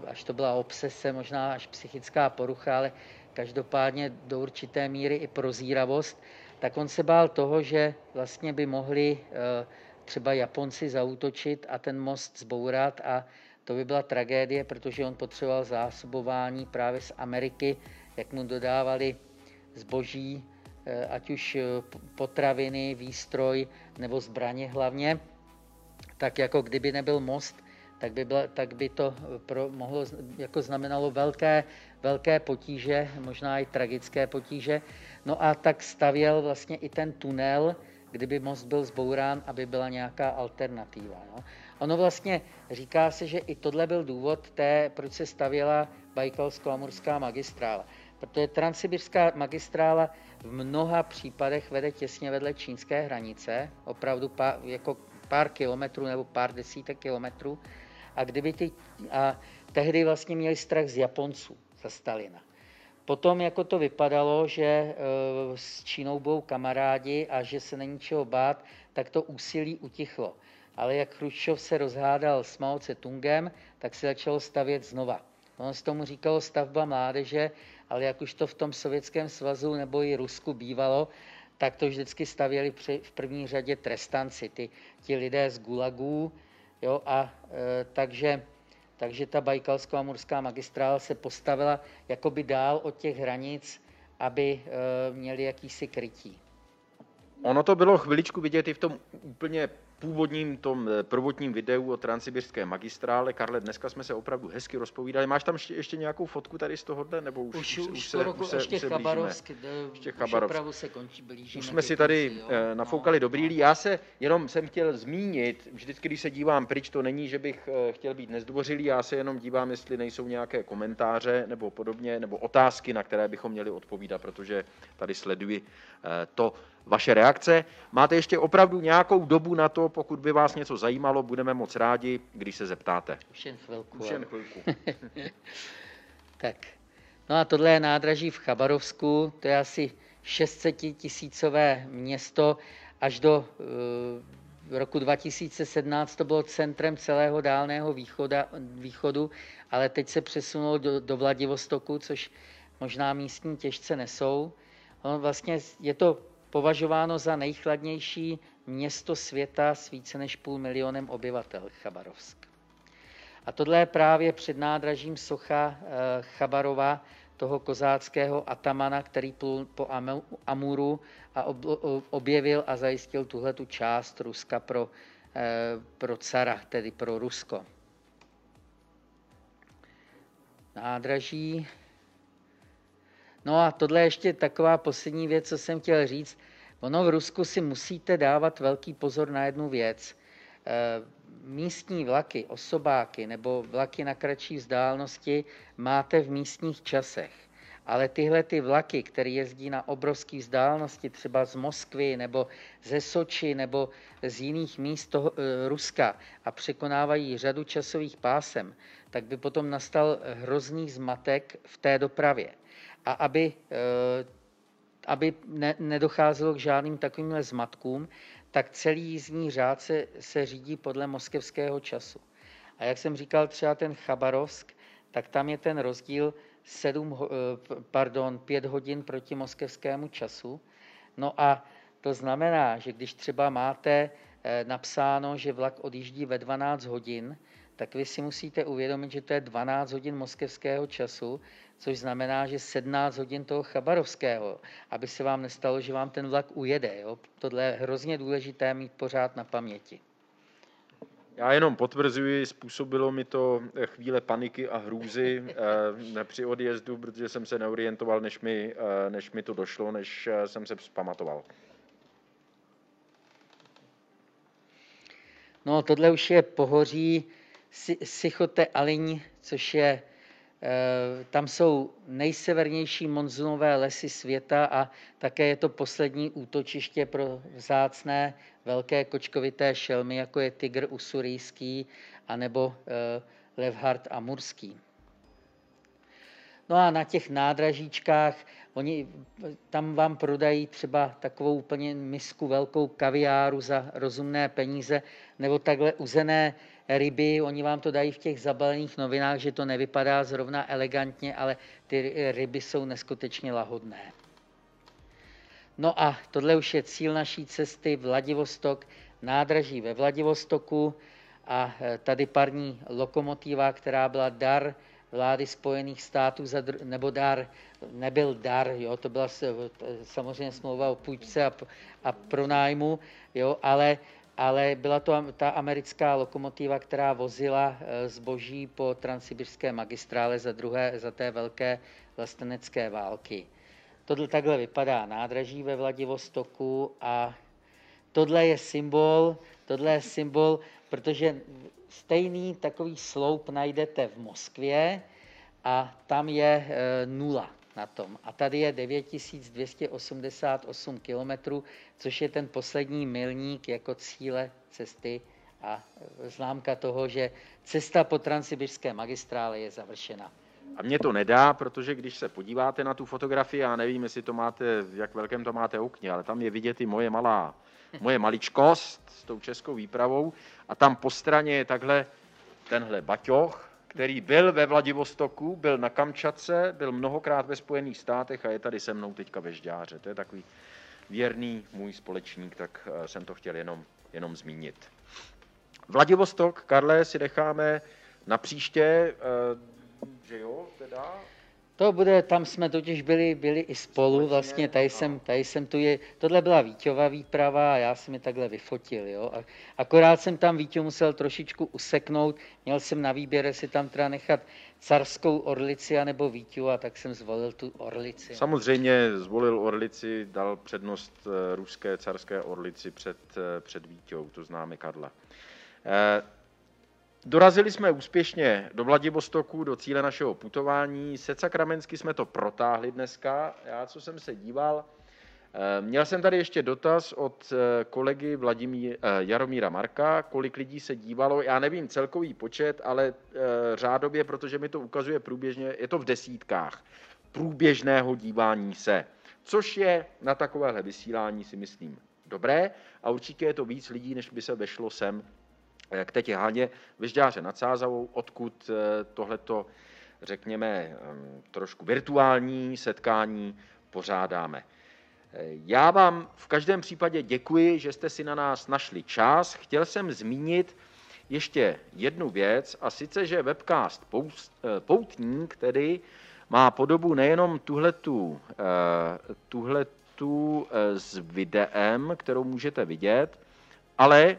až to byla obsese, možná až psychická porucha, ale každopádně do určité míry i prozíravost, tak on se bál toho, že vlastně by mohli třeba Japonci zaútočit a ten most zbourat, a to by byla tragédie, protože on potřeboval zásobování právě z Ameriky, jak mu dodávali zboží, ať už potraviny, výstroj nebo zbraně hlavně, tak jako kdyby nebyl most, tak by, byla, tak by to pro, mohlo, jako znamenalo velké, velké potíže, možná i tragické potíže. No a tak stavěl vlastně i ten tunel, kdyby most byl zbourán, aby byla nějaká alternativa. No. Ono vlastně říká se, že i tohle byl důvod té, proč se stavěla Bajkalsko-Amurská magistrála. Protože Transsibiřská magistrála v mnoha případech vede těsně vedle čínské hranice, opravdu pár, jako pár kilometrů nebo pár desítek kilometrů. A, kdyby ty, a tehdy vlastně měli strach z Japonců za Stalina. Potom jako to vypadalo, že s Čínou budou kamarádi a že se není čeho bát, tak to úsilí utichlo. Ale jak Chruščov se rozhádal s Mao Tse-tungem, tak se začalo stavět znova. Ono se tomu říkalo stavba mládeže, ale jak už to v tom Sovětském svazu nebo i Rusku bývalo, tak to vždycky stavěli při, v první řadě trestanci, ty, ti lidé z gulagů. Jo, a e, takže... Takže ta Bajkalsko-Amurská magistrála se postavila jakoby dál od těch hranic, aby e, měli jakýsi krytí. Ono to bylo chviličku vidět i v tom úplně původním, tom prvotním videu o Transsibiřské magistrále. Karle, dneska jsme se opravdu hezky rozpovídali. Máš tam ještě, ještě nějakou fotku tady z tohohle? Nebo už, už, už, už se roku, už se, ještě už se Chabarovsk, ještě Chabarovsk. Už se končí, blížíme. Už jsme si tady konci, jo, nafoukali no, dobrý no. Lí. Já se jenom jsem chtěl zmínit, vždycky, když se dívám pryč, to není, že bych chtěl být nezdvořilý, já se jenom dívám, jestli nejsou nějaké komentáře nebo podobně, nebo otázky, na které bychom měli odpovídat, protože tady sleduji to, vaše reakce. Máte ještě opravdu nějakou dobu na to, pokud by vás něco zajímalo, budeme moc rádi, když se zeptáte. Už jen chvilku. Už jen chvilku. Tak, no a tohle je nádraží v Chabarovsku, to je asi šest set tisícové město. Až do uh, roku dva tisíce sedmnáct to bylo centrem celého dálného východa, východu, ale teď se přesunulo do, do Vladivostoku, což možná místní těžce nesou. No, vlastně je to považováno za nejchladnější město světa s více než půl milionem obyvatel, Chabarovsk. A tohle je právě před nádražím socha Chabarova, toho kozáckého atamana, který plul po Amuru a objevil a zajistil tuhletu část Ruska pro, pro cara, tedy pro Rusko. Nádraží... No a tohle je ještě taková poslední věc, co jsem chtěl říct. Ono v Rusku si musíte dávat velký pozor na jednu věc. Místní vlaky, osobáky nebo vlaky na kratší vzdálenosti máte v místních časech. Ale tyhle ty vlaky, které jezdí na obrovské vzdálenosti, třeba z Moskvy nebo ze Soči nebo z jiných míst toho, e, Ruska a překonávají řadu časových pásem, tak by potom nastal hrozný zmatek v té dopravě. A aby, aby ne, nedocházelo k žádným takovýmhle zmatkům, tak celý jízdní řád se, se řídí podle moskevského času. A jak jsem říkal, třeba ten Chabarovsk, tak tam je ten rozdíl sedm, pardon, pět hodin proti moskevskému času. No a to znamená, že když třeba máte napsáno, že vlak odjíždí ve dvanáct hodin, tak vy si musíte uvědomit, že to je dvanáct hodin moskevského času, což znamená, že sedmnáct hodin toho chabarovského, aby se vám nestalo, že vám ten vlak ujede. Jo? Tohle je hrozně důležité mít pořád na paměti. Já jenom potvrzuji, způsobilo mi to chvíle paniky a hrůzy eh, při odjezdu, protože jsem se neorientoval, než mi, eh, než mi to došlo, než eh, jsem se vzpamatoval. No, tohle už je pohoří Sichote Aliň, což je, e, tam jsou nejsevernější monzunové lesy světa a také je to poslední útočiště pro vzácné velké kočkovité šelmy, jako je tygr usurijský anebo e, levhart amurský. No a na těch nádražíčkách, oni tam vám prodají třeba takovou úplně misku velkou kaviáru za rozumné peníze, nebo takhle uzené ryby, oni vám to dají v těch zabalených novinách, že to nevypadá zrovna elegantně, ale ty ryby jsou neskutečně lahodné. No a tohle už je cíl naší cesty, Vladivostok, nádraží ve Vladivostoku a tady parní lokomotiva, která byla dar vlády Spojených států, za dru- nebo dar, nebyl dar, jo, to byla samozřejmě smlouva o půjčce a, a pronájmu, jo, ale, ale byla to ta americká lokomotiva, která vozila zboží po Transsibiřské magistrále za, druhé, za té velké vlastenecké války. Tohle takhle vypadá nádraží ve Vladivostoku a tohle je symbol, tohle je symbol, protože stejný takový sloup najdete v Moskvě a tam je e, nula na tom. A tady je devět tisíc dvě stě osmdesát osm kilometrů, což je ten poslední milník jako cíle cesty a známka toho, že cesta po Transsibiřské magistrále je završena. A mě to nedá, protože když se podíváte na tu fotografii, já nevím, jestli to máte, v jak velkém to máte okně, ale tam je vidět i moje malá moje maličkost s tou českou výpravou a tam po straně je takhle tenhle baťoch, který byl ve Vladivostoku, byl na Kamčatce, byl mnohokrát ve Spojených státech a je tady se mnou teďka ve Žďáře. To je takový věrný můj společník, tak jsem to chtěl jenom, jenom zmínit. Vladivostok, Karle, si necháme na příště, že jo, teda... To bude, tam jsme totiž byli, byli i spolu, vlastně tady jsem, tady jsem tu je, tohle byla Víťova výprava a já jsem je takhle vyfotil, jo. A akorát jsem tam Víťu musel trošičku useknout, měl jsem na výběr, jestli tam teda nechat carskou orlici anebo Víťu a tak jsem zvolil tu orlici. Samozřejmě zvolil orlici, dal přednost ruské carské orlici před, před Víťou, to známe Karla. E- Dorazili jsme úspěšně do Vladivostoku, do cíle našeho putování. Secakramensky jsme to protáhli dneska. Já, co jsem se díval, měl jsem tady ještě dotaz od kolegy Vladimí, Jaromíra Marka, kolik lidí se dívalo. Já nevím celkový počet, ale řádově, protože mi to ukazuje průběžně, je to v desítkách průběžného dívání se, což je na takovéhle vysílání, si myslím, dobré a určitě je to víc lidí, než by se vešlo sem k tetě Haně ve Žďáře nad Sázavou, odkud tohleto, řekněme, trošku virtuální setkání pořádáme. Já vám v každém případě děkuji, že jste si na nás našli čas. Chtěl jsem zmínit ještě jednu věc, a sice, že webcast Poutník tedy má podobu nejenom tuhletu, tuhletu s videem, kterou můžete vidět, ale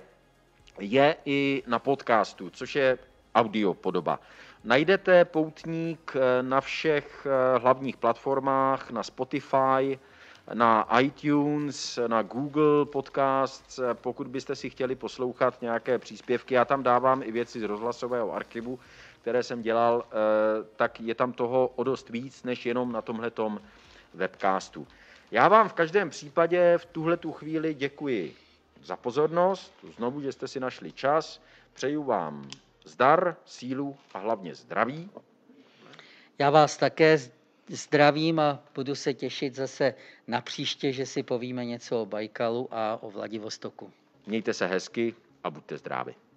je i na podcastu, což je audio podoba. Najdete Poutník na všech hlavních platformách, na Spotify, na iTunes, na Google Podcasts. Pokud byste si chtěli poslouchat nějaké příspěvky, já tam dávám i věci z rozhlasového archivu, které jsem dělal, tak je tam toho o dost víc, než jenom na tomhletom webcastu. Já vám v každém případě v tuhletu chvíli děkuji za pozornost, znovu, že jste si našli čas. Přeju vám zdar, sílu a hlavně zdraví. Já vás také zdravím a budu se těšit zase na příště, že si povíme něco o Bajkalu a o Vladivostoku. Mějte se hezky a buďte zdraví.